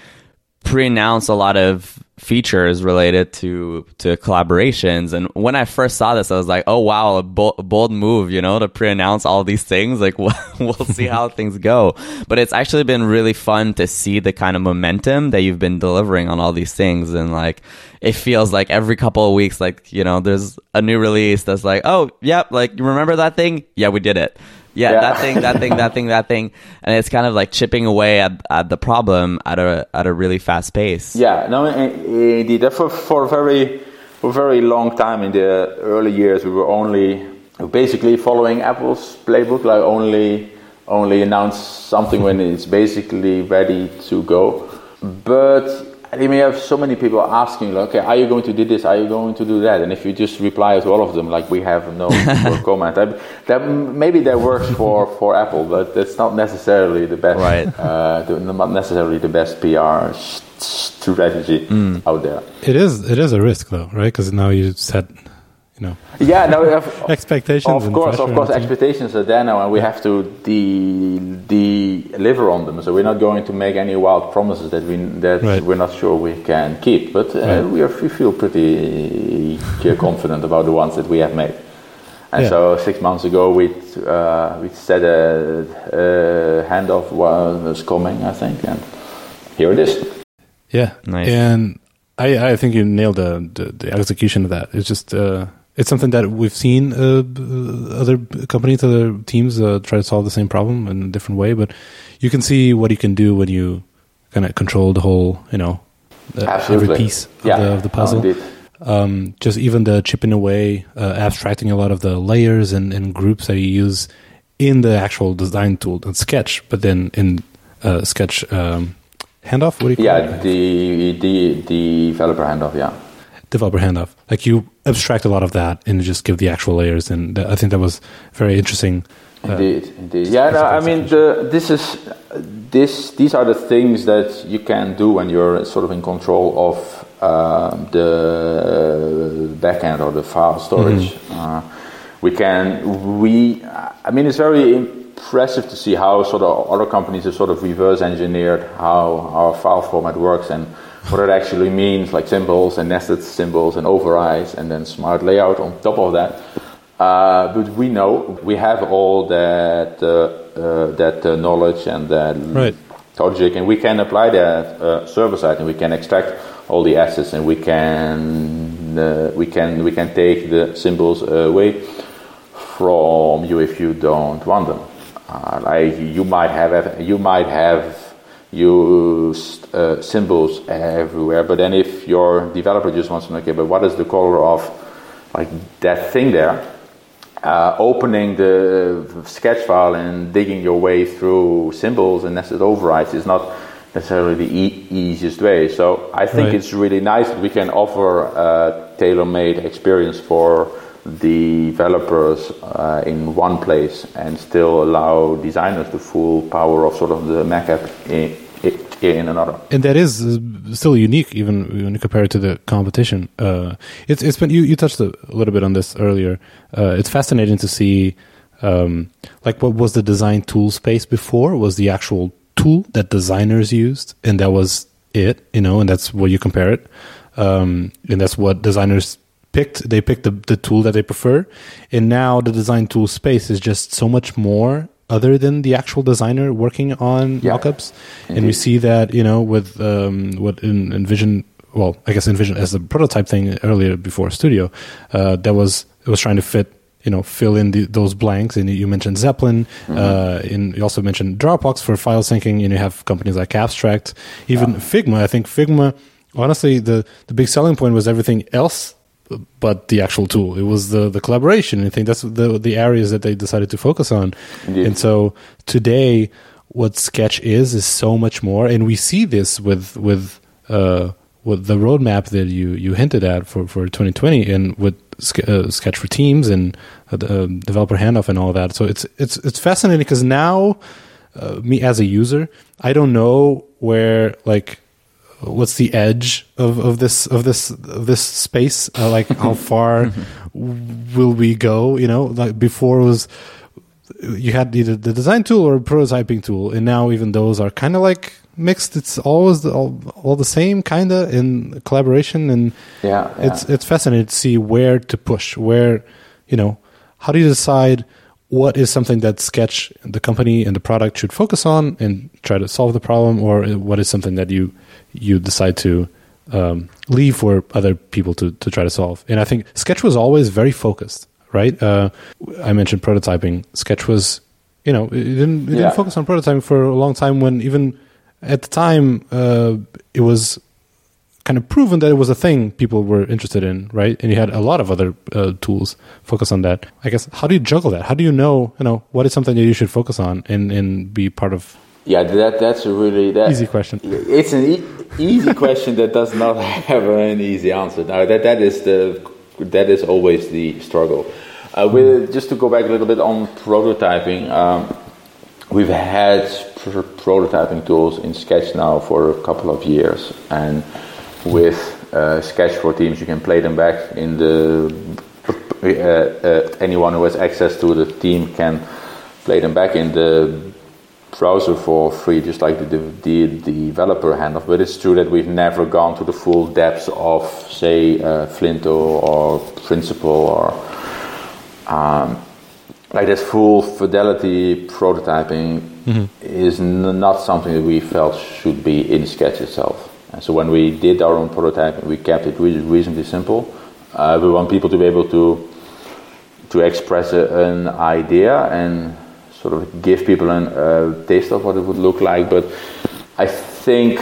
pre-announce a lot of features related to to collaborations. And when I first saw this, I was like, oh wow, a bold, bold move, you know, to pre-announce all these things. Like we'll, we'll see how things go. But it's actually been really fun to see the kind of momentum that you've been delivering on all these things. And like, it feels like every couple of weeks, like, you know, there's a new release that's like, oh, yep, like, you remember that thing? Yeah, we did it. Yeah, yeah. that thing, that thing, that thing, that thing. And it's kind of like chipping away at, at the problem at a at a really fast pace. Yeah, no, indeed. For, for, a very, for a very long time in the early years, we were only basically following Apple's playbook, like only, only announce something when it's basically ready to go. But I mean, you have so many people asking, like, okay, are you going to do this? Are you going to do that? And if you just reply to all of them, like, we have no comment. I, that maybe that works for, for Apple, but that's not necessarily the best, right. uh, the, not necessarily the best P R strategy mm. out there. It is, it is a risk, though, right? Because now you set, you know, yeah, no, we have expectations. Of course, of course, expectations are there now, and we have to de- de- deliver on them. So we're not going to make any wild promises that we that right. we're not sure we can keep. But uh, right. we, are, we feel pretty confident about the ones that we have made. And yeah. so six months ago, we uh, we said a, a handoff was coming, I think, and here it is. Yeah, nice. And I I think you nailed the the, the execution of that. It's just. Uh, It's something that we've seen uh, other companies, other teams uh, try to solve the same problem in a different way, but you can see what you can do when you kind of control the whole, you know, the, every piece yeah. of, the, of the puzzle. Indeed. Um, just even the chipping away, uh, abstracting a lot of the layers and, and groups that you use in the actual design tool, in Sketch, but then in uh, Sketch um, handoff? What do you call yeah, it? The, the, the developer handoff, yeah. Developer handoff. Like you abstract a lot of that and just give the actual layers. And I think that was very interesting. Uh, indeed, indeed. Yeah, no, I mean, the, this is this. These are the things that you can do when you're sort of in control of uh, the backend or the file storage. Mm-hmm. Uh, we can we. I mean, it's very impressive to see how sort of other companies have sort of reverse engineered how our file format works and what it actually means, like symbols and nested symbols and overrides, and then smart layout on top of that. Uh, but we know we have all that uh, uh, that uh, knowledge and that right. logic, and we can apply that uh, server side, and we can extract all the assets, and we can uh, we can we can take the symbols away from you if you don't want them. Uh, like you might have you might have used uh, symbols everywhere, but then if your developer just wants to know, okay, but what is the color of like that thing there? Uh, opening the sketch file and digging your way through symbols and nested overrides is not necessarily the e- easiest way. So I think right. it's really nice that we can offer a tailor-made experience for developers uh, in one place and still allow designers the full power of sort of the Mac app in, in another. And that is still unique, even when you compare it to the competition. Uh, it's it's been you, you touched a little bit on this earlier. Uh, it's fascinating to see, um, like what was the design tool space before was the actual tool that designers used, and that was it, you know, and that's what you compare it, um, and that's what designers picked. They picked the, the tool that they prefer, and now the design tool space is just so much more other than the actual designer working on yeah. mockups. Indeed. And we see that, you know, with um, what in InVision, well, I guess InVision as the prototype thing earlier before Studio, uh, that was, it was trying to fit, you know, fill in the, those blanks. And you mentioned Zeplin, mm-hmm. uh, and you also mentioned Dropbox for file syncing, and you have companies like Abstract, even yeah. Figma. I think Figma, honestly, the, the big selling point was everything else but the actual tool. It was the, the collaboration. I think that's the the areas that they decided to focus on. Indeed. And so today, what Sketch is is so much more, and we see this with with uh, with the roadmap that you, you hinted at for, for twenty twenty, and with uh, Sketch for Teams and uh, uh, Developer Handoff and all that. So it's it's it's fascinating because now, uh, me as a user, I don't know where like. What's the edge of, of this of this of this space? Uh, like, how far will we go? You know, like before it was you had either the design tool or prototyping tool, and now even those are kind of like mixed. It's always the, all, all the same, kind of in collaboration, and yeah, yeah, it's it's fascinating to see where to push. Where, you know, how do you decide what is something that Sketch, the company, and the product should focus on and try to solve the problem, or what is something that you you decide to um, leave for other people to, to try to solve? And I think Sketch was always very focused, right? Uh, I mentioned prototyping. Sketch was, you know, it didn't, it yeah. didn't focus on prototyping for a long time, when even at the time uh, it was kind of proven that it was a thing people were interested in, right? And you had a lot of other uh, tools focus on that. I guess, how do you juggle that? How do you know, you know, what is something that you should focus on and, and be part of? Yeah, that that's a really... That, easy question. It's an e- easy question that does not have an easy answer. Now, that, that is the that is always the struggle. Uh, with, just to go back a little bit on prototyping, um, we've had pr- prototyping tools in Sketch now for a couple of years, and with uh, Sketch for Teams, you can play them back in the... Uh, uh, anyone who has access to the team can play them back in the browser for free, just like the, the, the developer handoff. But it's true that we've never gone to the full depths of, say, uh, Flinto or Principle or um, like that full fidelity prototyping mm-hmm. is n- not something that we felt should be in Sketch itself. And so when we did our own prototyping, we kept it re- reasonably simple. Uh, we want people to be able to to express a, an idea and sort of give people a uh, taste of what it would look like. But I think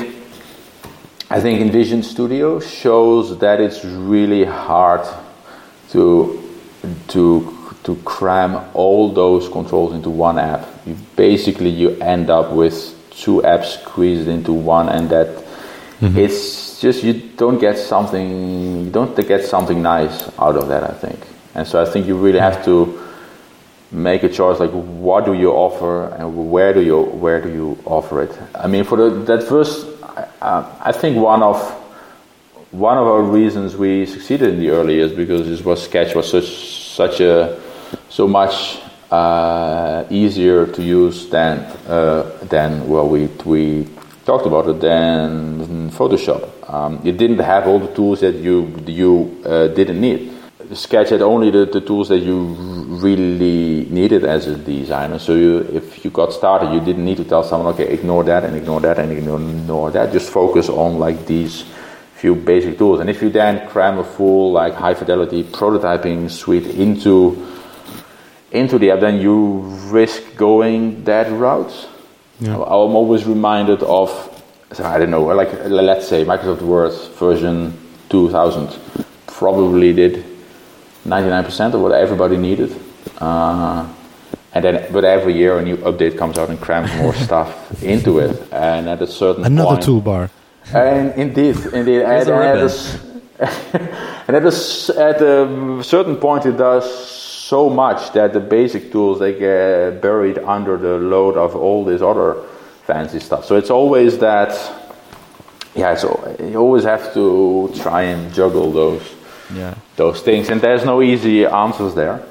I think InVision Studio shows that it's really hard to to to cram all those controls into one app. You basically you end up with two apps squeezed into one, and that mm-hmm. it's just you don't get something you don't get something nice out of that, I think. And so I think you really have to make a choice, like what do you offer and where do you where do you offer it. I mean, for the, that first, uh, I think one of one of our reasons we succeeded in the early years, because this was Sketch was such such a so much uh, easier to use than uh, than well we we talked about it than Photoshop. Um, it didn't have all the tools that you you uh, didn't need. Sketch had only the, the tools that you really needed as a designer. So you, if you got started, you didn't need to tell someone, okay, ignore that and ignore that and ignore, ignore that. Just focus on like these few basic tools. And if you then cram a full like high fidelity prototyping suite into into the app, then you risk going that route. Yeah. I'm always reminded of, I don't know, like let's say Microsoft Word version two thousand probably did ninety-nine percent of what everybody needed, uh, and then but every year a new update comes out and crams more stuff into it. And at a certain another point, toolbar. And indeed, indeed, and, at a, and at a at a certain point, it does so much that the basic tools they get buried under the load of all this other fancy stuff. So it's always that, yeah. So you always have to try and juggle those. Yeah, those things, and there's no easy answers there.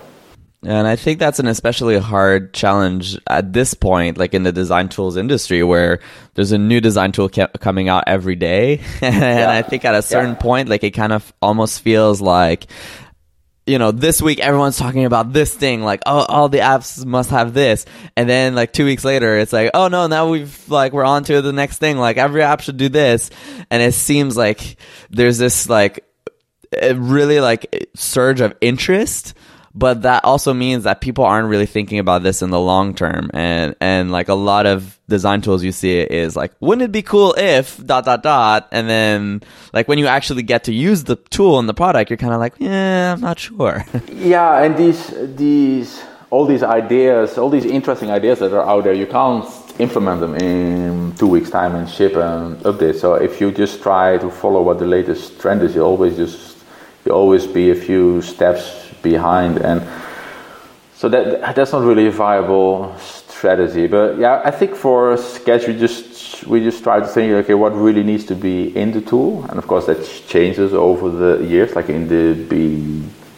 And I think that's an especially hard challenge at this point, like in the design tools industry, where there's a new design tool ca- coming out every day. And yeah. I think at a certain yeah. point, like it kind of almost feels like, you know, this week everyone's talking about this thing, like, oh, all the apps must have this. And then like two weeks later, it's like, oh no, now we've like, we're on to the next thing. Like every app should do this. And it seems like there's this like, it really like surge of interest, but that also means that people aren't really thinking about this in the long term. And and like a lot of design tools you see is like, wouldn't it be cool if dot dot dot, and then like when you actually get to use the tool and the product, you're kind of like, yeah, I'm not sure. Yeah, and these these all these ideas, all these interesting ideas that are out there, you can't implement them in two weeks time and ship an update. So if you just try to follow what the latest trend is, you always just you always be a few steps behind, and so that that's not really a viable strategy. But yeah, I think for Sketch we just we just try to think, okay, what really needs to be in the tool, and of course that changes over the years. Like in the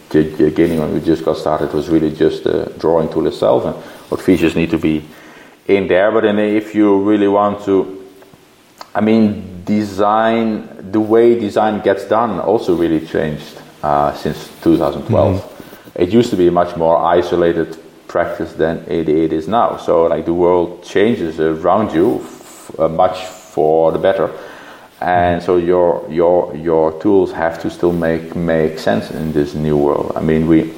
beginning when we just got started, it was really just the drawing tool itself and what features need to be in there. But then if you really want to, I mean, design, the way design gets done also really changed uh, since two thousand twelve. Mm-hmm. It used to be a much more isolated practice than it, it is now. So like the world changes around you f- uh, much for the better, and mm-hmm. so your your your tools have to still make make sense in this new world. I mean, we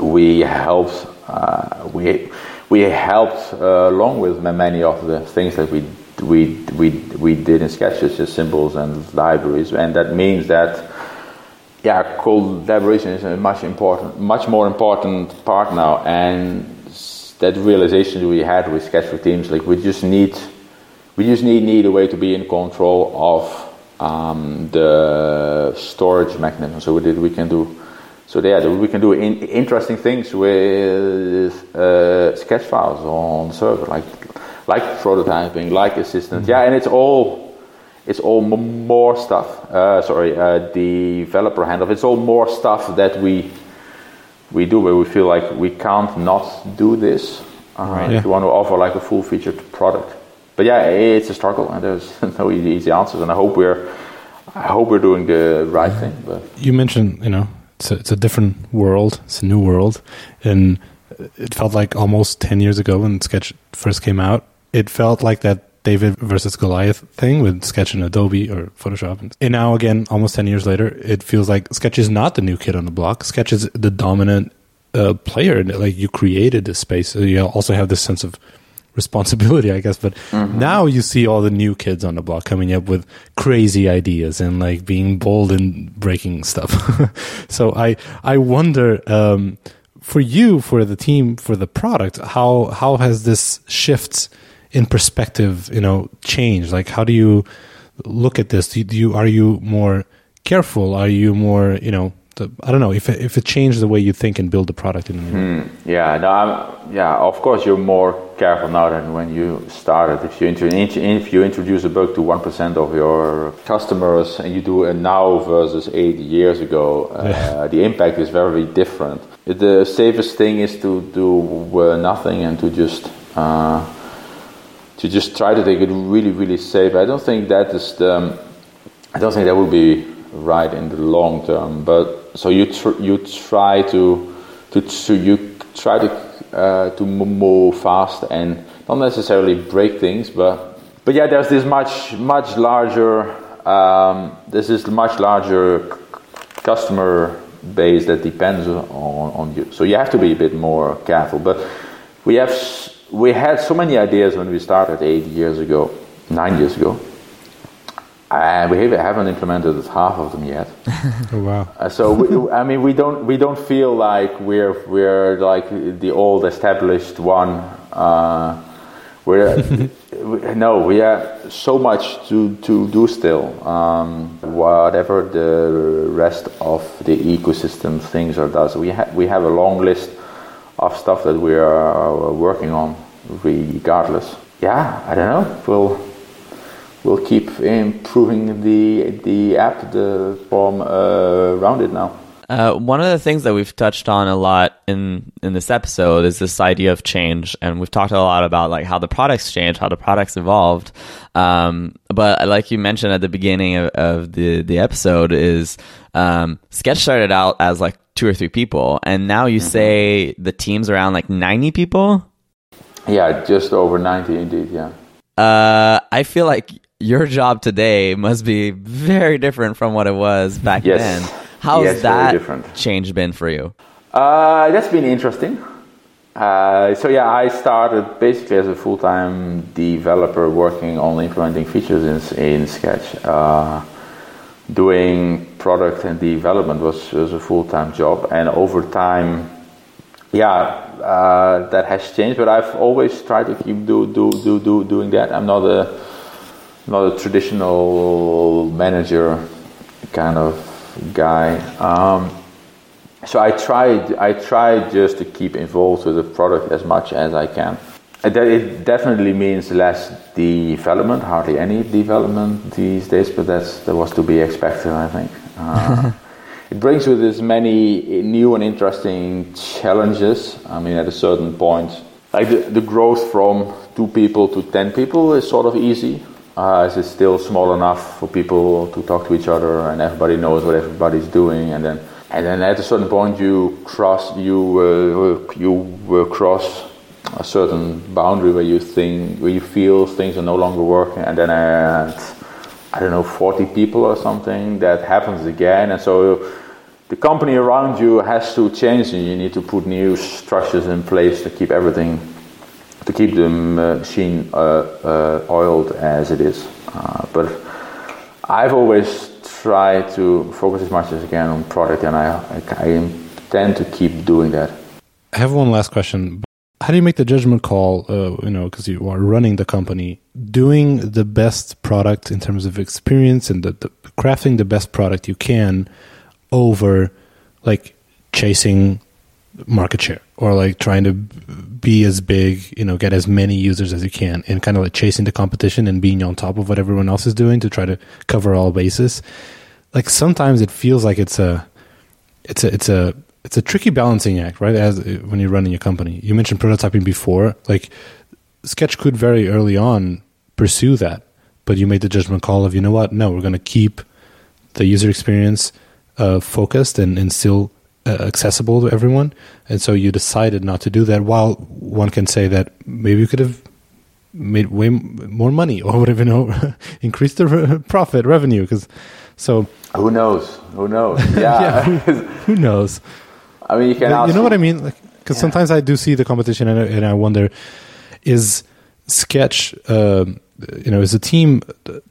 we helped uh, we we helped uh, along with many of the things that we. we we we did in Sketches, just symbols and libraries, and that means that yeah collaboration is a much important much more important part now. And that realization we had with Sketch for Teams, like we just need we just need, need a way to be in control of um, the storage mechanism. So we did we can do so yeah we can do in, interesting things with uh, sketch files on the server, like like prototyping, like assistant, yeah, and it's all, it's all m- more stuff. Uh, sorry, uh, developer handoff. It's all more stuff that we, we do where we feel like we can't not do this uh, right, if yeah. you want to offer like a full-featured product. But yeah, it's a struggle, and there's no easy answers. And I hope we're, I hope we're doing the right yeah. thing. But you mentioned, you know, it's a, it's a different world, it's a new world, and it felt like almost ten years ago when Sketch first came out, it felt like that David versus Goliath thing with Sketch and Adobe or Photoshop. And now again, almost ten years later, it feels like Sketch is not the new kid on the block. Sketch is the dominant uh, player. Like you created this space. So you also have this sense of responsibility, I guess. But mm-hmm. now you see all the new kids on the block coming up with crazy ideas and like being bold and breaking stuff. So I, I wonder... Um, For you, for the team, for the product, how how has this shift in perspective, you know, change? Like, how do you look at this? Do you, are you more careful? Are you more, you know, the, I don't know, if, if it changed the way you think and build the product? In hmm. Yeah, no, I'm, yeah, of course you're more careful now than when you started. If you, if you introduce a bug to one percent of your customers and you do a now versus eight years ago, uh, yeah. the impact is very different. The safest thing is to do nothing and to just uh, to just try to take it really, really safe. I don't think that is the, I don't think that would be right in the long term. But so you tr- you try to to, to you try to uh, to move fast and not necessarily break things, but but yeah, there's this much much larger um, this is much larger customer base that depends on, on you. So you have to be a bit more careful. But we have we had so many ideas when we started eight years ago, nine years ago, and we haven't implemented half of them yet. Oh, wow! Uh, so we, I mean, we don't we don't feel like we're we're like the old established one. Uh, we're we, no, we have so much to, to do still. Um, whatever the rest of the ecosystem thinks or does, we ha- we have a long list of stuff that we are working on, regardless. Yeah, I don't know. We'll. We'll keep improving the the app, the form uh, around it now. Uh, one of the things that we've touched on a lot in, in this episode is this idea of change, and we've talked a lot about like how the products change, how the products evolved. Um, but like you mentioned at the beginning of, of the the episode, is um, Sketch started out as like two or three people, and now you mm-hmm. say the team's around like ninety people. Yeah, just over ninety indeed. Yeah. Uh, I feel like your job today must be very different from what it was back yes. then. How's yes, that change been for you? Uh, that's been interesting. Uh, so yeah, I started basically as a full-time developer working on implementing features in, in Sketch. Uh, doing product and development was, was a full-time job, and over time, yeah... Uh, that has changed, but I've always tried to keep do, do, do, do, doing that. I'm not a not a traditional manager kind of guy. Um, so I tried I tried just to keep involved with the product as much as I can. That it definitely means less development, hardly any development these days, but that's that was to be expected, I think. Uh, It brings with it many new and interesting challenges. I mean, at a certain point, like the, the growth from two people to ten people is sort of easy, uh, as it's still small enough for people to talk to each other and everybody knows what everybody's doing. And then, and then at a certain point, you cross you uh, you cross a certain boundary where you think where you feel things are no longer working, and then. Uh, I don't know, forty people or something, that happens again. And so the company around you has to change, and you need to put new structures in place to keep everything, to keep the machine uh, uh, oiled as it is. Uh, but I've always tried to focus as much as I can on product, and I, I, I intend to keep doing that. I have one last question. How do you make the judgment call, uh, you know, because you are running the company, doing the best product in terms of experience and the, the crafting the best product you can over, like, chasing market share or, like, trying to be as big, you know, get as many users as you can, and kind of, like, chasing the competition and being on top of what everyone else is doing to try to cover all bases? Like, sometimes it feels like it's a, it's a, it's a, It's a tricky balancing act, right? As when you're running your company, you mentioned prototyping before. Like, Sketch could very early on pursue that, but you made the judgment call of, you know what? No, we're going to keep the user experience uh, focused and, and still uh, accessible to everyone. And so you decided not to do that. While one can say that maybe you could have made way more money or whatever, you know, increased the re- profit revenue. Because so who knows? Who knows? Yeah, yeah who, who knows? I mean, you can ask. You know what I mean? Because like, yeah. sometimes I do see the competition, and, and I wonder: is Sketch, uh, you know, is the team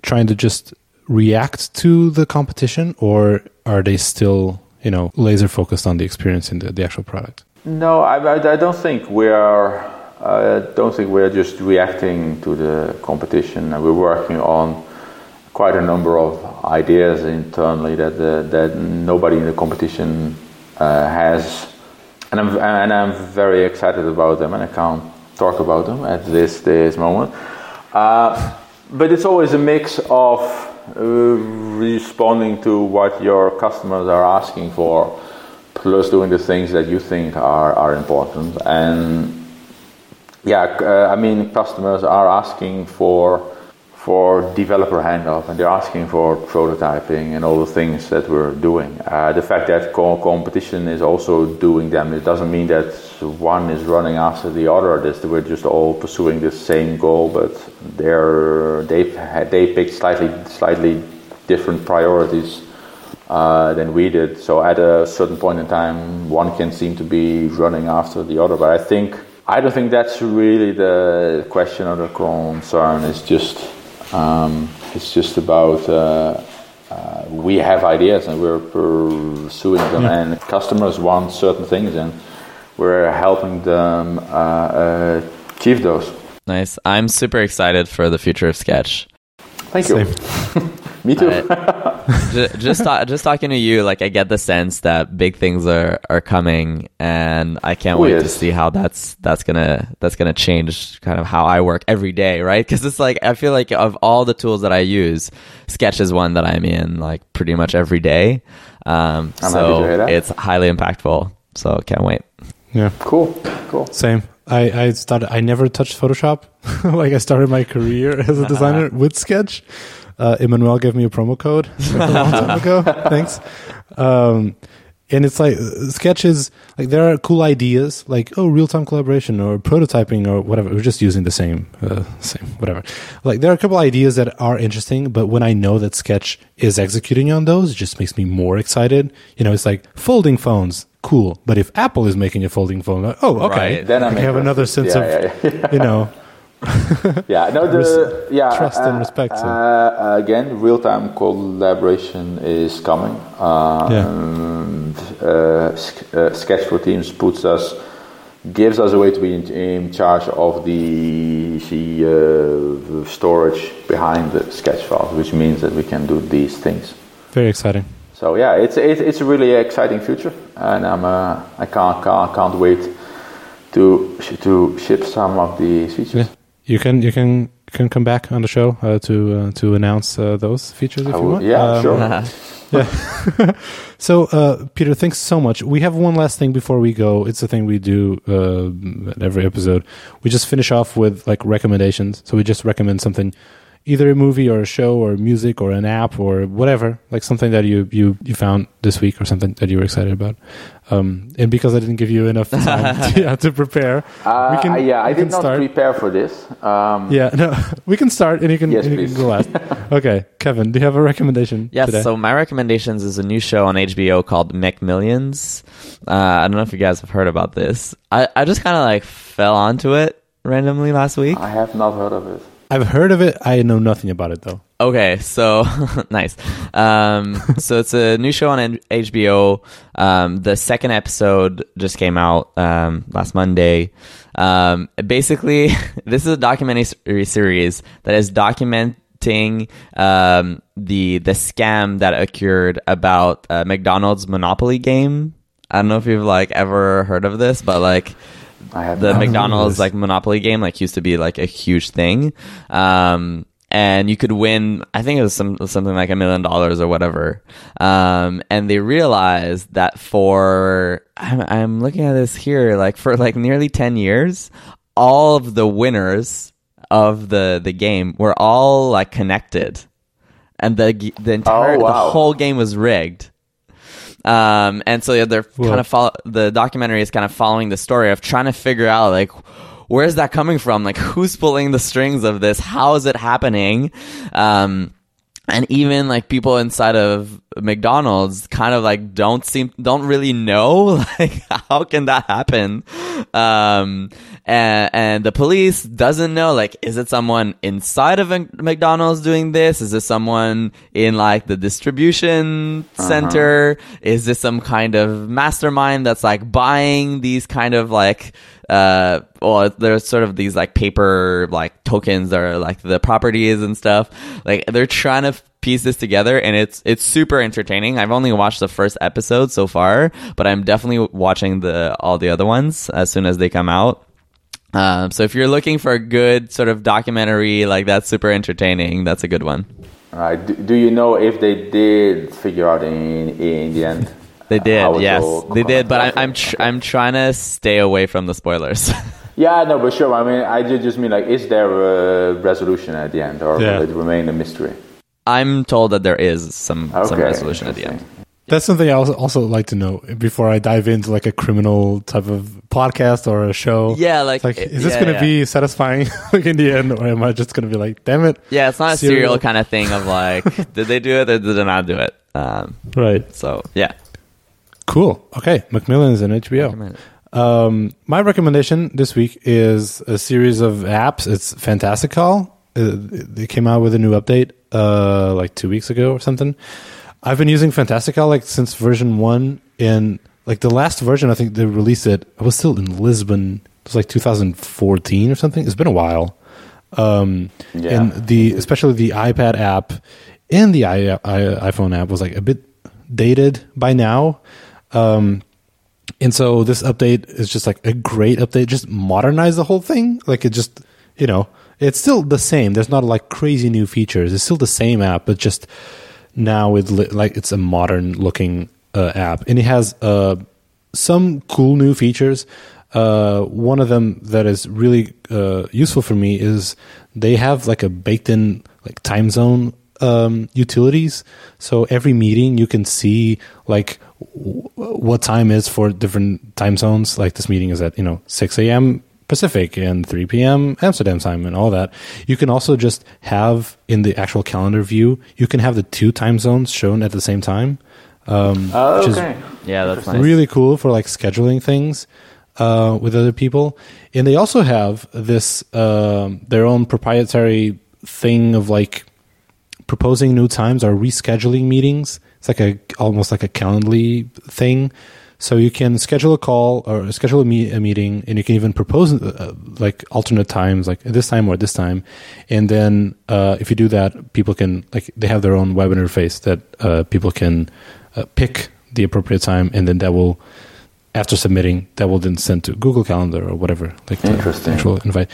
trying to just react to the competition, or are they still, you know, laser focused on the experience and the, the actual product? No, I, I, I don't think we are. I don't think we're just reacting to the competition. We're working on quite a number of ideas internally that uh, that nobody in the competition uh, has, and I'm and I'm very excited about them, and I can't talk about them at this this moment. Uh, but it's always a mix of uh, responding to what your customers are asking for, plus doing the things that you think are are important. And yeah, uh, I mean, customers are asking for. for developer handoff, and they're asking for prototyping and all the things that we're doing. Uh, the fact that co- competition is also doing them, it doesn't mean that one is running after the other. This, we're just all pursuing the same goal, but they're, they they picked slightly slightly different priorities uh, than we did. So at a certain point in time, one can seem to be running after the other. But I think I don't think that's really the question or the concern. It's just. Um, it's just about uh, uh, we have ideas and we're pursuing them, yeah. And customers want certain things, and we're helping them uh, uh, achieve those. Nice. I'm super excited for the future of Sketch. Thank Same. you. Me too. I, just just, ta- just talking to you, like I get the sense that big things are, are coming, and I can't oh, wait yes. to see how that's that's gonna that's gonna change kind of how I work every day, right? Because it's like I feel like of all the tools that I use, Sketch is one that I'm in like pretty much every day. Um, I'm so happy to hear that. It's highly impactful. So can't wait. Yeah. Cool. Cool. Same. I, I started. I never touched Photoshop. Like I started my career as a designer with Sketch. Uh, Emmanuel gave me a promo code a long time ago. Thanks. Um, and it's like Sketch is like there are cool ideas like oh real-time collaboration or prototyping or whatever. We're just using the same uh, same whatever. Like there are a couple ideas that are interesting, but when I know that Sketch is executing on those, it just makes me more excited. You know, it's like folding phones. Cool, but if Apple is making a folding phone, like, oh, okay, right. Then I have another sense yeah, of, yeah, yeah. you know, yeah, no, the yeah, trust uh, and respect. Uh, so. uh, again, real-time collaboration is coming. Uh, yeah. and, uh, uh, Sketch for Teams puts us, gives us a way to be in, in charge of the, the uh, storage behind the Sketch files, which means that we can do these things. Very exciting. So yeah, it's it's it's a really exciting future, and I'm uh, I can't can't can't wait to to ship some of these features. Yeah. You can you can can come back on the show uh, to uh, to announce uh, those features if I you will. want. Yeah, um, sure. yeah. So uh, Pieter, thanks so much. We have one last thing before we go. It's a thing we do uh, at every episode. We just finish off with like recommendations. So we just recommend something. Either a movie or a show or music or an app or whatever, like something that you, you, you found this week or something that you were excited about. Um, and because I didn't give you enough time to, yeah, to prepare, uh, we can, yeah, I we did can not start. prepare for this. Um, yeah, no, we can start and you can, yes, and you can go last. Okay, Kevin, do you have a recommendation? Yes, today? So my recommendations is a new show on H B O called McMillions. Uh, I don't know if you guys have heard about this. I, I just kind of like fell onto it randomly last week. I have not heard of it. I've heard of it. I know nothing about it, though. Okay, so nice. Um, so it's a new show on H B O. Um, the second episode just came out um, last Monday. Um, basically, this is a documentary series that is documenting um, the the scam that occurred about uh, McDonald's Monopoly game. I don't know if you've like ever heard of this, but like. I have the McDonald's like Monopoly game like used to be like a huge thing, um, and you could win. I think it was some something like a million dollars or whatever. Um, and they realized that for I'm, I'm looking at this here like for like nearly ten years, all of the winners of the, the game were all like connected, and the the entire oh, wow. the whole game was rigged. Um, and so yeah, they're Whoa. kind of follow- the documentary is kind of following the story of trying to figure out like where is that coming from, like who's pulling the strings of this, how is it happening, um, and even like people inside of McDonald's kind of like don't seem don't really know like how can that happen, um, and, and the police doesn't know like is it someone inside of McDonald's doing this, is this someone in like the distribution center, uh-huh. is this some kind of mastermind that's like buying these kind of like uh, well, there's sort of these like paper like tokens or like the properties and stuff. Like they're trying to piece this together, and it's it's super entertaining. I've only watched the first episode so far, but I'm definitely watching the all the other ones as soon as they come out. Um, so if you're looking for a good sort of documentary, like that's super entertaining, that's a good one. All right. Do, do you know if they did figure out in in the end? They did, yes, they did. But I, I'm tr- I'm trying to stay away from the spoilers. Yeah, no, but sure. I mean, I just mean like, is there a resolution at the end, or yeah. will it remain a mystery? I'm told that there is some okay, some resolution at the end. That's something I also also like to know before I dive into like a criminal type of podcast or a show. Yeah, like, like is this yeah, going to yeah. be satisfying like in the end, or am I just going to be like, damn it? Yeah, it's not serial. a serial kind of thing of like, did they do it or did they not do it? Um, right. So yeah. Cool. Okay, McMillions and H B O. Um, my recommendation this week is a series of apps. It's Fantastical. They came out with a new update uh, like two weeks ago or something. I've been using Fantastical like since version one, and like the last version, I think they released it. I was still in Lisbon. It was like two thousand fourteen or something. It's been a while. Um, yeah. And the especially the iPad app and the I, I, iPhone app was like a bit dated by now. Um, and so this update is just like a great update. Just modernize the whole thing. Like it just, you know, it's still the same. There's not like crazy new features. It's still the same app, but just now with like it's a modern looking uh, app, and it has uh, some cool new features. Uh, one of them that is really uh, useful for me is they have like a baked-in like time zone um, utilities. So every meeting you can see like w- what time is for different time zones. Like this meeting is at you know six a.m. Pacific and three p.m. Amsterdam time and all that. You can also just have in the actual calendar view, you can have the two time zones shown at the same time, um, oh, which okay. is yeah, that's nice. Really cool for like scheduling things uh, with other people. And they also have this uh, their own proprietary thing of like proposing new times or rescheduling meetings. It's like a almost like a Calendly thing. So you can schedule a call or schedule a, me- a meeting, and you can even propose uh, like alternate times, like this time or this time. And then uh, if you do that, people can like they have their own web interface that uh, people can uh, pick the appropriate time, and then that will, after submitting, that will then send to Google Calendar or whatever, like the actual invite.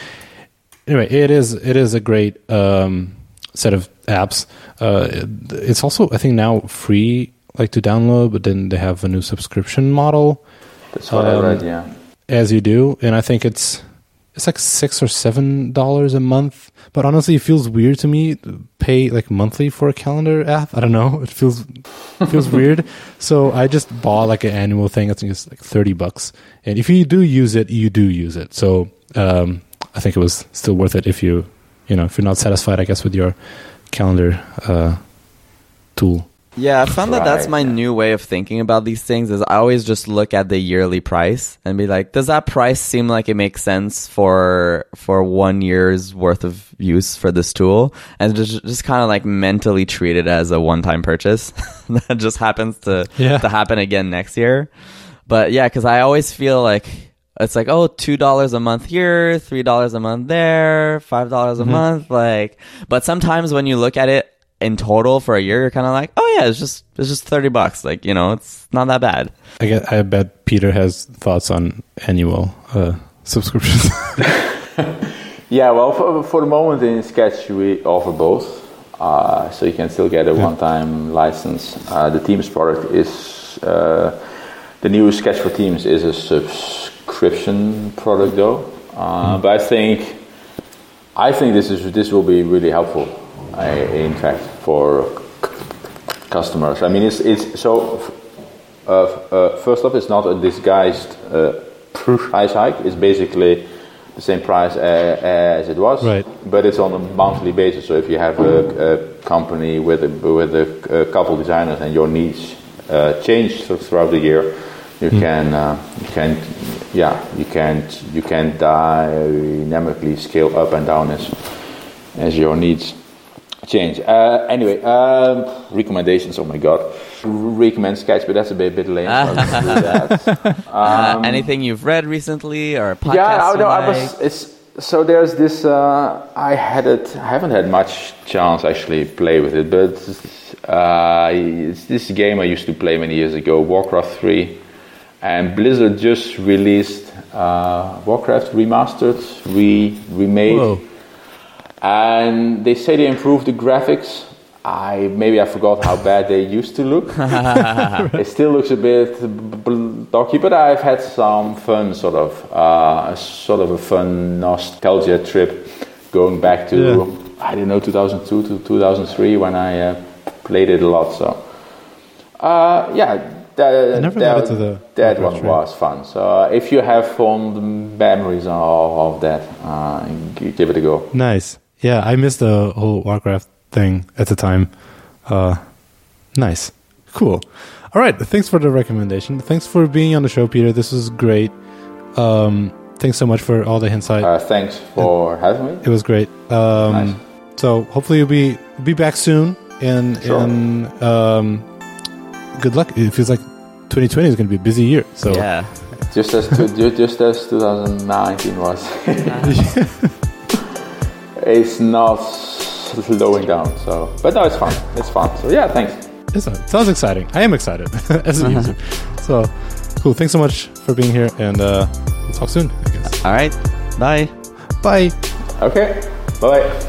Anyway, it is it is a great um, set of apps. Uh, it's also I think now free. Like to download, but then they have a new subscription model. That's what um, I read, yeah. As you do, and I think it's it's like six or seven dollars a month. But honestly, it feels weird to me to pay like monthly for a calendar app. I don't know. It feels it feels weird. So I just bought like an annual thing. I think it's like thirty bucks. And if you do use it, you do use it. So um, I think it was still worth it if you you know if you're not satisfied, I guess, with your calendar uh, tool. Yeah, I found right. that that's my new way of thinking about these things is I always just look at the yearly price and be like, does that price seem like it makes sense for for one year's worth of use for this tool? And just just kind of like mentally treat it as a one-time purchase that just happens to, yeah. to happen again next year. But yeah, because I always feel like it's like, oh, two dollars a month here, three dollars a month there, five dollars mm-hmm. a month. Like, but sometimes when you look at it, in total for a year, you're kind of like, oh yeah, it's just it's just thirty bucks. Like you know, it's not that bad. I get. I bet Pieter has thoughts on annual uh, subscriptions. Yeah, well, for, for the moment in Sketch we offer both, uh, so you can still get a yeah. one-time license. Uh, the Teams product is uh, the new Sketch for Teams is a subscription product though, uh, mm. but I think I think this is this will be really helpful. I, in fact, for c- customers. I mean, it's it's so. Uh, uh, first off, it's not a disguised uh, price hike. It's basically the same price uh, as it was, right. but it's on a monthly basis. So if you have a, a company with a, with a, a couple designers and your needs uh, change throughout the year, you mm. can uh, you can yeah you can you can dynamically scale up and down as as your needs. Change. Uh, anyway, um, recommendations. Oh my god, recommend Sketch, but that's a bit, bit lame. So I do that. Um, uh, anything you've read recently or podcasts? Yeah, I, no, I was. It's, so there's this. Uh, I had it. I haven't had much chance actually play with it, but uh, it's this game I used to play many years ago, Warcraft three, and Blizzard just released uh, Warcraft remastered, re remade. Whoa. And they say they improved the graphics. I maybe I forgot how bad they used to look. It still looks a bit blocky, but I've had some fun, sort of, uh, sort of a fun nostalgia trip, going back to yeah. I don't know two thousand two to two thousand three when I uh, played it a lot. So uh, yeah. That, I never that, to the that one tree. was fun. So uh, if you have fond memories of, of that, uh, give it a go. Nice. Yeah, I missed the whole Warcraft thing at the time. Uh, nice. Cool. All right. Thanks for the recommendation. Thanks for being on the show, Pieter. This was great. Um, thanks so much for all the insight. Uh, thanks for it, having me. It was great. Um, nice. So hopefully you'll be, be back soon. And, sure. and um, good luck. It feels like twenty twenty is going to be a busy year. So yeah, just as to, just as twenty nineteen was. It's not slowing down. So, but no, it's fun. It's fun. So yeah, thanks. It sounds exciting. I am excited as a user. So cool. Thanks so much for being here, and uh, we'll talk soon, I guess. All right. Bye. Bye. Okay. Bye.